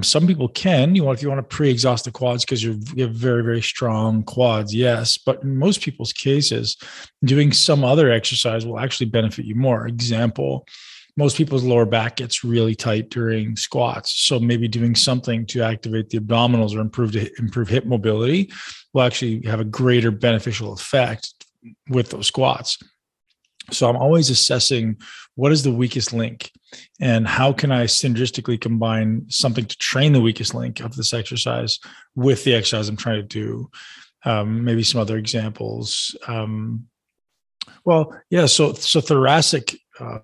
Some people can, if you want to pre-exhaust the quads because you have very, very strong quads, yes. But in most people's cases, doing some other exercise will actually benefit you more. Example, most people's lower back gets really tight during squats. So maybe doing something to activate the abdominals or improve hip mobility will actually have a greater beneficial effect with those squats. So I'm always assessing what is the weakest link and how can I synergistically combine something to train the weakest link of this exercise with the exercise I'm trying to do. Maybe some other examples. So thoracic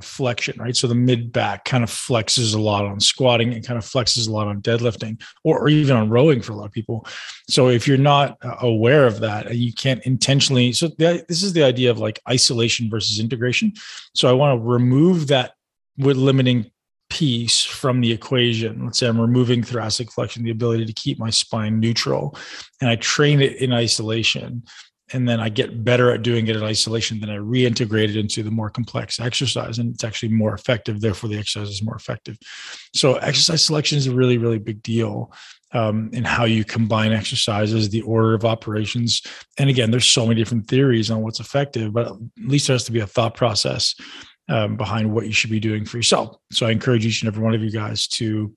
flexion, right? So the mid back kind of flexes a lot on squatting and kind of flexes a lot on deadlifting or even on rowing for a lot of people. So if you're not aware of that, you can't intentionally. So this is the idea of like isolation versus integration. So I want to remove that with limiting piece from the equation. Let's say I'm removing thoracic flexion, the ability to keep my spine neutral, and I train it in isolation. And then I get better at doing it in isolation. Then I reintegrate it into the more complex exercise, and it's actually more effective. Therefore, the exercise is more effective. So exercise selection is a really, really big deal in how you combine exercises, the order of operations. And again, there's so many different theories on what's effective, but at least there has to be a thought process behind what you should be doing for yourself. So I encourage each and every one of you guys to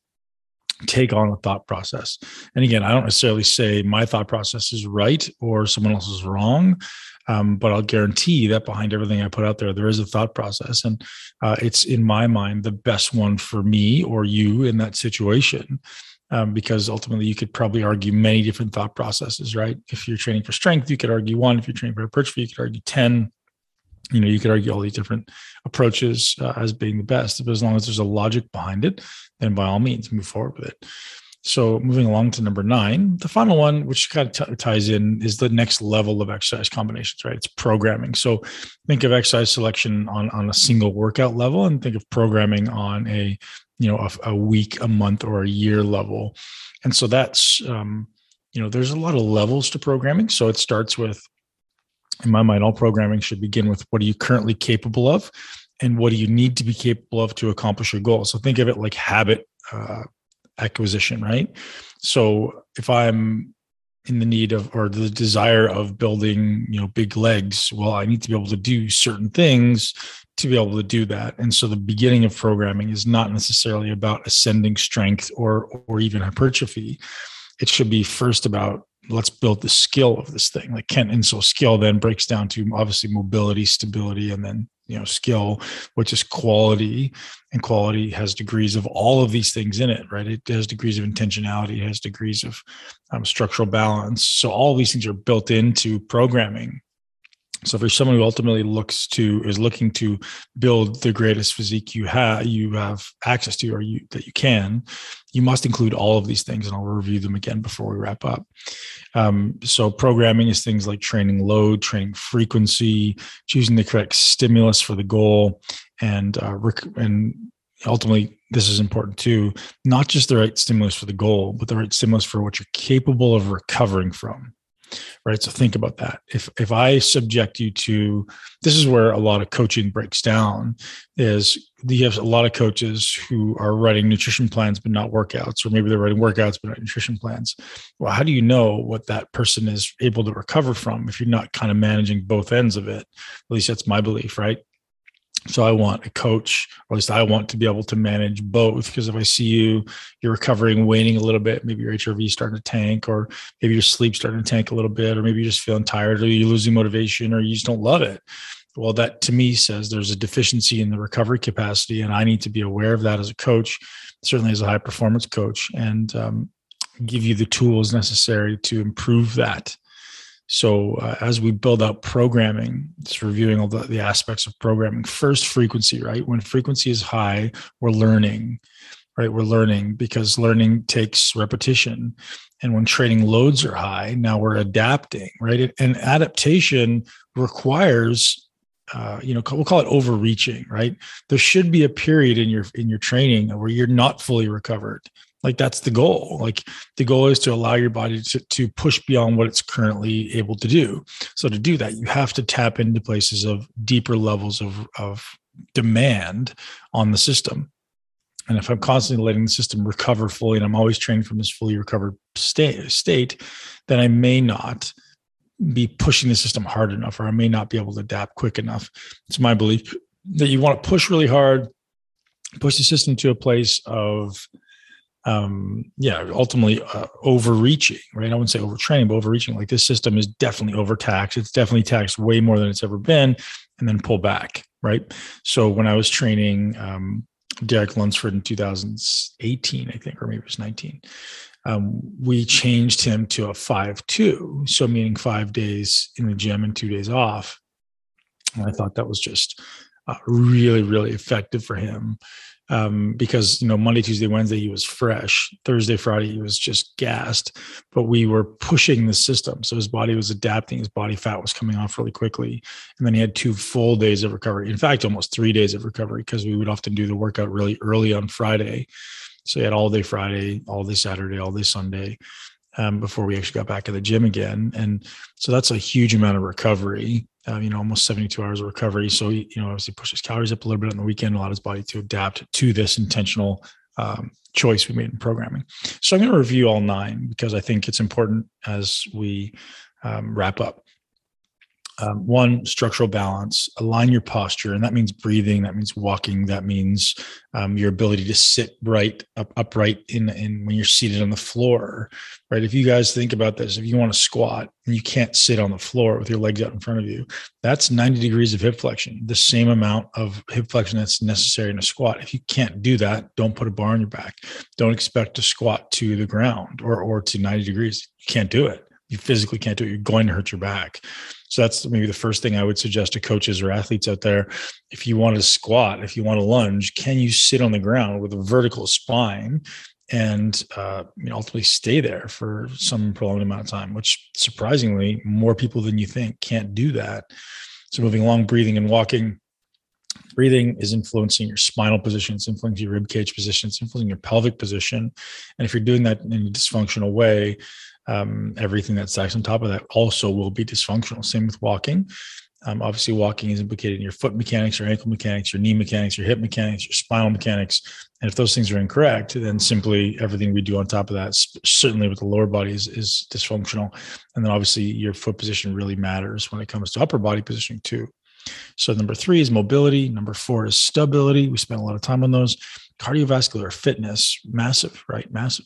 take on a thought process. And again, I don't necessarily say my thought process is right or someone else is wrong, but I'll guarantee that behind everything I put out there, there is a thought process. And it's, in my mind, the best one for me or you in that situation, because ultimately you could probably argue many different thought processes, right? If you're training for strength, you could argue one. If you're training for hypertrophy, you could argue 10. You could argue all these different approaches as being the best, but as long as there's a logic behind it, then by all means, move forward with it. So moving along to number 9, the final one, which kind of ties in, is the next level of exercise combinations, right? It's programming. So think of exercise selection on a single workout level, and think of programming on a week, a month, or a year level. And so that's, there's a lot of levels to programming. So it starts with, in my mind, all programming should begin with what are you currently capable of and what do you need to be capable of to accomplish your goal? So think of it like habit acquisition, right? So if I'm in the need of, or the desire of building, big legs, well, I need to be able to do certain things to be able to do that. And so the beginning of programming is not necessarily about ascending strength or even hypertrophy. It should be first about, let's build the skill of this thing. Like Kent Insull skill then breaks down to obviously mobility, stability, and then, skill, which is quality. And quality has degrees of all of these things in it, right? It has degrees of intentionality. It has degrees of structural balance. So all of these things are built into programming. So for someone who ultimately is looking to build the greatest physique you have access to, that you can, you must include all of these things, and I'll review them again before we wrap up. So programming is things like training load, training frequency, choosing the correct stimulus for the goal, and ultimately, this is important too, not just the right stimulus for the goal, but the right stimulus for what you're capable of recovering from, right? So think about that. If I subject you to, this is where a lot of coaching breaks down, is you have a lot of coaches who are writing nutrition plans, but not workouts, or maybe they're writing workouts, but not nutrition plans. Well, how do you know what that person is able to recover from if you're not kind of managing both ends of it? At least that's my belief, right? So I want a coach, or at least I want to be able to manage both, because if I see you're recovering, waning a little bit, maybe your HRV starting to tank, or maybe your sleep starting to tank a little bit, or maybe you're just feeling tired, or you're losing motivation, or you just don't love it. Well, that to me says there's a deficiency in the recovery capacity, and I need to be aware of that as a coach, certainly as a high performance coach, and give you the tools necessary to improve that. So as we build out programming, just reviewing all the aspects of programming, first frequency, right? When frequency is high, we're learning, right? We're learning because learning takes repetition. And when training loads are high, now we're adapting, right? And adaptation requires, we'll call it overreaching, right? There should be a period in your training where you're not fully recovered. Like that's the goal. Like the goal is to allow your body to push beyond what it's currently able to do. So to do that, you have to tap into places of deeper levels of demand on the system. And if I'm constantly letting the system recover fully, and I'm always training from this fully recovered state, then I may not be pushing the system hard enough, or I may not be able to adapt quick enough. It's my belief that you want to push really hard, push the system to a place of overreaching, right? I wouldn't say overtraining, but overreaching. Like this system is definitely overtaxed. It's definitely taxed way more than it's ever been, and then pull back, right? So when I was training Derek Lunsford in 2018, I think, or maybe it was 19, we changed him to a 5-2. So meaning 5 days in the gym and 2 days off. And I thought that was just really, really effective for him. Because, Monday, Tuesday, Wednesday, he was fresh. Thursday, Friday, he was just gassed, but we were pushing the system. So his body was adapting. His body fat was coming off really quickly. And then he had 2 full days of recovery. In fact, almost 3 days of recovery, because we would often do the workout really early on Friday. So he had all day Friday, all day Saturday, all day Sunday, before we actually got back to the gym again. And so that's a huge amount of recovery. Almost 72 hours of recovery. So, obviously push his calories up a little bit on the weekend, allowed his body to adapt to this intentional choice we made in programming. So I'm going to review all 9 because I think it's important as we wrap up. 1, structural balance, align your posture. And that means breathing. That means walking. That means your ability to sit upright in when you're seated on the floor, right? If you guys think about this, if you want to squat and you can't sit on the floor with your legs out in front of you, that's 90 degrees of hip flexion, the same amount of hip flexion that's necessary in a squat. If you can't do that, don't put a bar on your back. Don't expect to squat to the ground or to 90 degrees. You can't do it. You physically can't do it. You're going to hurt your back. So that's maybe the first thing I would suggest to coaches or athletes out there. If you want to squat, if you want to lunge, can you sit on the ground with a vertical spine and ultimately stay there for some prolonged amount of time, which surprisingly, more people than you think can't do that. So moving along, breathing and walking. Breathing is influencing your spinal position, it's influencing your rib cage position, it's influencing your pelvic position. And if you're doing that in a dysfunctional way, everything that stacks on top of that also will be dysfunctional. Same with walking. Obviously, walking is implicated in your foot mechanics, your ankle mechanics, your knee mechanics, your hip mechanics, your spinal mechanics. And if those things are incorrect, then simply everything we do on top of that, certainly with the lower body, is dysfunctional. And then obviously your foot position really matters when it comes to upper body positioning too. So 3 is mobility. 4 is stability. We spent a lot of time on those. Cardiovascular fitness, massive, right? Massive.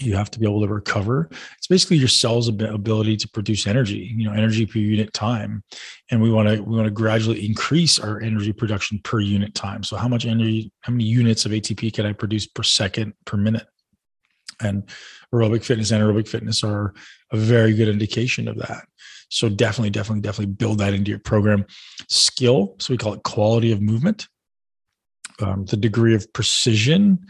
You have to be able to recover. It's basically your cell's ability to produce energy, energy per unit time. And we want to gradually increase our energy production per unit time. So how much energy, how many units of ATP can I produce per second, per minute? And aerobic fitness, anaerobic fitness are a very good indication of that. So definitely build that into your program. Skill. So we call it quality of movement, the degree of precision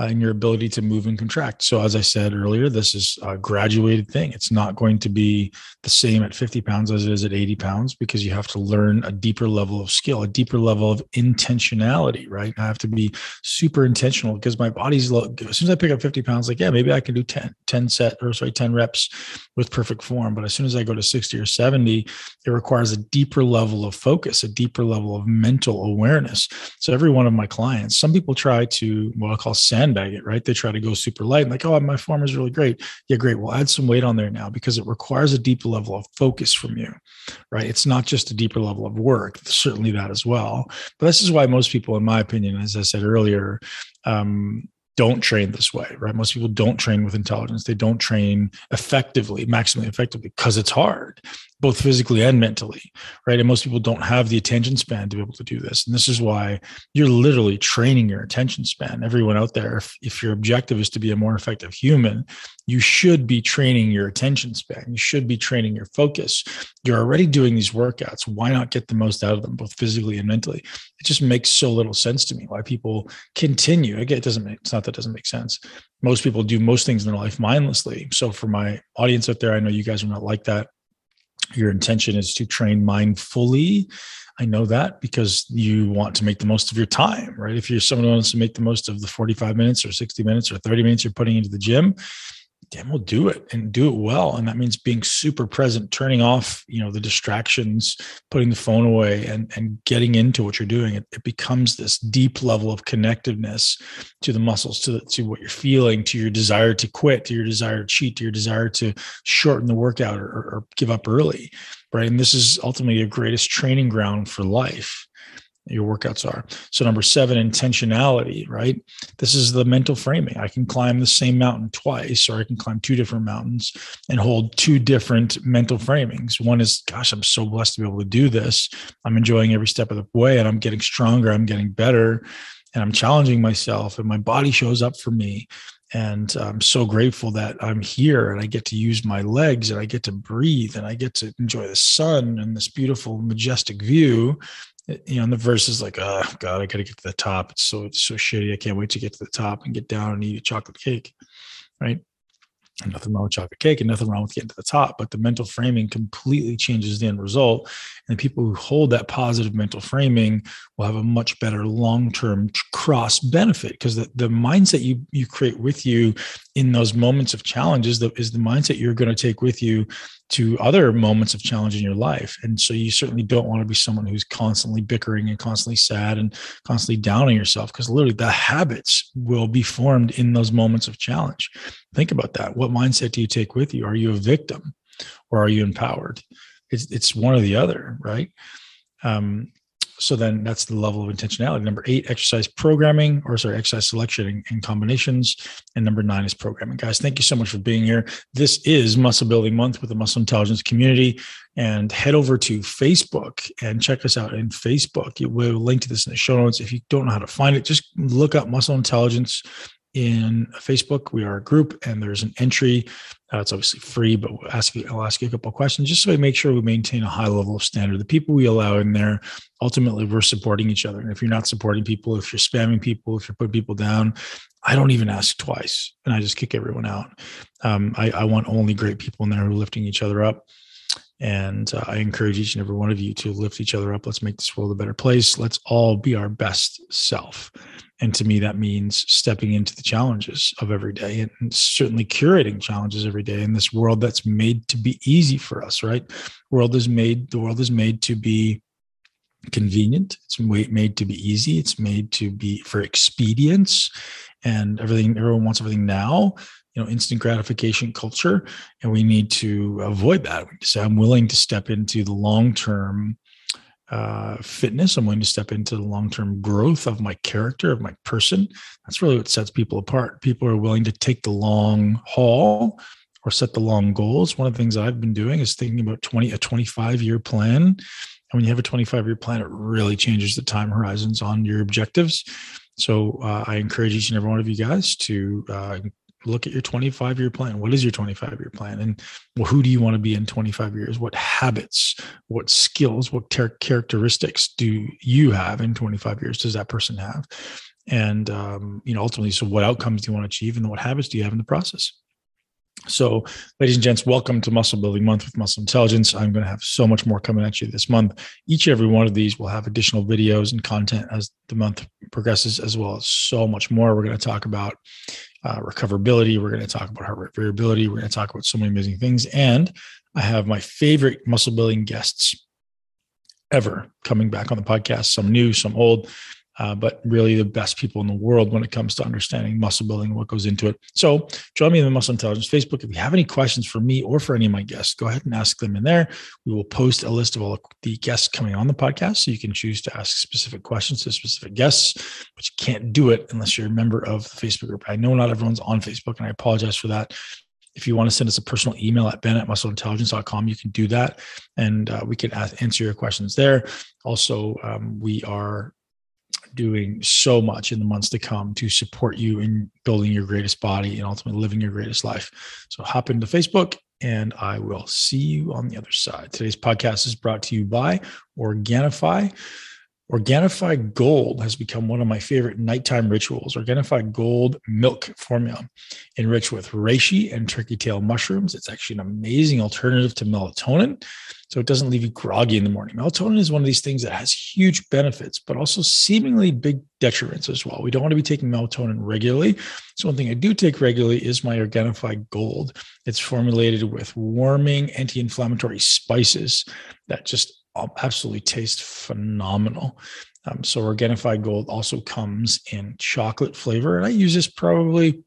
in your ability to move and contract. So as I said earlier, this is a graduated thing. It's not going to be the same at 50 pounds as it is at 80 pounds, because you have to learn a deeper level of skill, a deeper level of intentionality, right? I have to be super intentional because my body's low. As soon as I pick up 50 pounds, like, yeah, maybe I can do 10 reps with perfect form. But as soon as I go to 60 or 70, it requires a deeper level of focus, a deeper level of mental awareness. So every one of my clients, some people try to what I call sandbag it, right? They try to go super light and like, oh, my form is really great. Yeah, great. We'll add some weight on there now, because it requires a deeper level of focus from you, right? It's not just a deeper level of work, certainly that as well. But this is why most people, in my opinion, as I said earlier, don't train this way, right? Most people don't train with intelligence. They don't train effectively, maximally effectively, because it's hard, both physically and mentally, right? And most people don't have the attention span to be able to do this. And this is why you're literally training your attention span. Everyone out there, if your objective is to be a more effective human, you should be training your attention span. You should be training your focus. You're already doing these workouts. Why not get the most out of them, both physically and mentally? It just makes so little sense to me why people continue. Again, it's not that it doesn't make sense. Most people do most things in their life mindlessly. So for my audience out there, I know you guys are not like that. Your intention is to train mindfully. I know that because you want to make the most of your time, right? If you're someone who wants to make the most of the 45 minutes or 60 minutes or 30 minutes you're putting into the gym, damn, we'll do it and do it well. And that means being super present, turning off, the distractions, putting the phone away and getting into what you're doing. It becomes this deep level of connectiveness to the muscles, to what you're feeling, to your desire to quit, to your desire to cheat, to your desire to shorten the workout or give up early, right? And this is ultimately your greatest training ground for life. Your workouts are. So number 7, intentionality, right? This is the mental framing. I can climb the same mountain twice, or I can climb 2 different mountains and hold 2 different mental framings. One is, gosh, I'm so blessed to be able to do this. I'm enjoying every step of the way and I'm getting stronger. I'm getting better and I'm challenging myself and my body shows up for me. And I'm so grateful that I'm here and I get to use my legs and I get to breathe and I get to enjoy the sun and this beautiful, majestic view. And the verse is like, oh God, I got to get to the top. It's so shitty. I can't wait to get to the top and get down and eat a chocolate cake, right? And nothing wrong with chocolate cake and nothing wrong with getting to the top, but the mental framing completely changes the end result. And people who hold that positive mental framing will have a much better long-term cross benefit, because the mindset you create with you in those moments of challenges is the mindset you're going to take with you to other moments of challenge in your life. And so you certainly don't want to be someone who's constantly bickering and constantly sad and constantly down on yourself, because literally the habits will be formed in those moments of challenge. Think about that. What mindset do you take with you? Are you a victim or are you empowered? It's one or the other, right? So then that's the level of intentionality. Number 8, exercise selection and combinations. And number 9 is programming. Guys, thank you so much for being here. This is Muscle Building Month with the Muscle Intelligence Community. And head over to Facebook and check us out in Facebook. We'll link to this in the show notes. If you don't know how to find it, just look up Muscle Intelligence in Facebook. We are a group and there's an entry. It's obviously free, but I'll ask you a couple of questions just so we make sure we maintain a high level of standard. The people we allow in there, ultimately, we're supporting each other. And if you're not supporting people, if you're spamming people, if you're putting people down, I don't even ask twice and I just kick everyone out. I want only great people in there who are lifting each other up. And I encourage each and every one of you to lift each other up. Let's make this world a better place. Let's all be our best self. And to me, that means stepping into the challenges of every day and certainly curating challenges every day in this world that's made to be easy for us, right? The world is made to be convenient. It's made to be easy. It's made to be for expedience and everything. Everyone wants everything now. Instant gratification culture, and we need to avoid that. So I'm willing to step into the long-term fitness. I'm willing to step into the long-term growth of my character, of my person. That's really what sets people apart. People are willing to take the long haul or set the long goals. One of the things I've been doing is thinking about a 25-year plan. And when you have a 25-year plan, it really changes the time horizons on your objectives. So I encourage each and every one of you guys to look at your 25-year plan. What is your 25-year plan? And who do you want to be in 25 years? What habits, what skills, what characteristics do you have in 25 years? Does that person have? and ultimately, so what outcomes do you want to achieve, and what habits do you have in the process? So, ladies and gents, welcome to Muscle Building Month with Muscle Intelligence. I'm going to have so much more coming at you this month. Each and every one of these will have additional videos and content as the month progresses, as well as so much more. We're going to talk about recoverability. We're going to talk about heart rate variability. We're going to talk about so many amazing things. And I have my favorite muscle building guests ever coming back on the podcast, some new, some old. But really the best people in the world when it comes to understanding muscle building and what goes into it. So join me in the Muscle Intelligence Facebook. If you have any questions for me or for any of my guests, go ahead and ask them in there. We will post a list of all the guests coming on the podcast, so you can choose to ask specific questions to specific guests, but you can't do it unless you're a member of the Facebook group. I know not everyone's on Facebook, and I apologize for that. If you want to send us a personal email at ben@muscleintelligence.com, you can do that, and we can answer your questions there. Also, we are doing so much in the months to come to support you in building your greatest body and ultimately living your greatest life. So hop into Facebook, and I will see you on the other side. Today's podcast is brought to you by Organifi. Organifi Gold has become one of my favorite nighttime rituals. Organifi Gold milk formula enriched with reishi and turkey tail mushrooms. It's actually an amazing alternative to melatonin, so it doesn't leave you groggy in the morning. Melatonin is one of these things that has huge benefits, but also seemingly big detriments as well. We don't want to be taking melatonin regularly. So one thing I do take regularly is my Organifi Gold. It's formulated with warming anti-inflammatory spices that just absolutely taste phenomenal. So Organifi Gold also comes in chocolate flavor. And I use this probably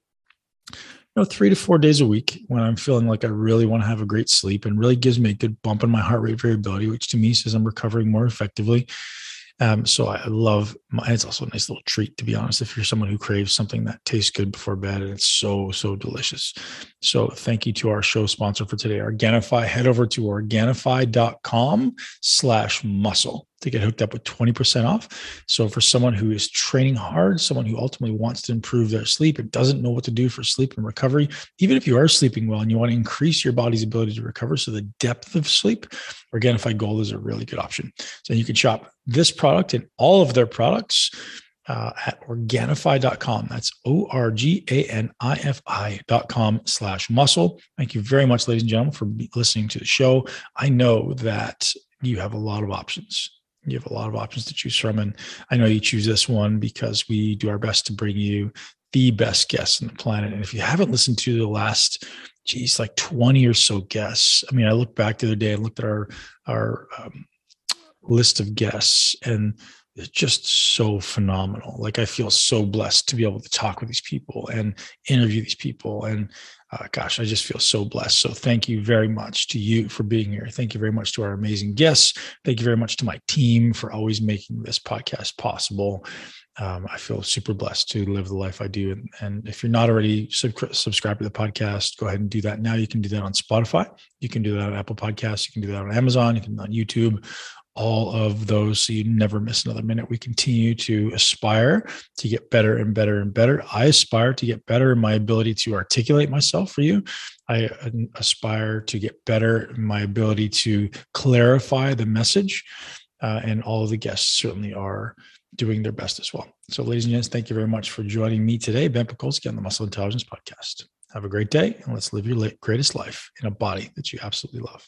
3 to 4 days a week when I'm feeling like I really want to have a great sleep, and really gives me a good bump in my heart rate variability, which to me says I'm recovering more effectively. So I love it's also a nice little treat, to be honest, if you're someone who craves something that tastes good before bed, and it's so, so delicious. So thank you to our show sponsor for today, Organifi. Head over to Organifi.com/muscle to get hooked up with 20% off. So for someone who is training hard, someone who ultimately wants to improve their sleep, it doesn't know what to do for sleep and recovery. Even if you are sleeping well and you want to increase your body's ability to recover, so the depth of sleep, Organifi Gold is a really good option. So you can shop this product and all of their products at Organifi.com. That's Organifi.com/muscle. Thank you very much, ladies and gentlemen, for listening to the show. I know that you have a lot of options. You have a lot of options to choose from. And I know you choose this one because we do our best to bring you the best guests on the planet. And if you haven't listened to the last, 20 or so guests, I mean, I looked back the other day and looked at our list of guests, and it's just so phenomenal. Like, I feel so blessed to be able to talk with these people and interview these people. And I just feel so blessed. So thank you very much to you for being here. Thank you very much to our amazing guests. Thank you very much to my team for always making this podcast possible. I feel super blessed to live the life I do. And if you're not already subscribed to the podcast, go ahead and do that now. You can do that on Spotify. You can do that on Apple Podcasts. You can do that on Amazon. You can do that on YouTube. All of those, so you never miss another minute. We continue to aspire to get better and better and better. I aspire to get better in my ability to articulate myself for you. I aspire to get better in my ability to clarify the message. And all of the guests certainly are doing their best as well. So, ladies and gents, thank you very much for joining me today. Ben Pakolski on the Muscle Intelligence Podcast. Have a great day, and let's live your greatest life in a body that you absolutely love.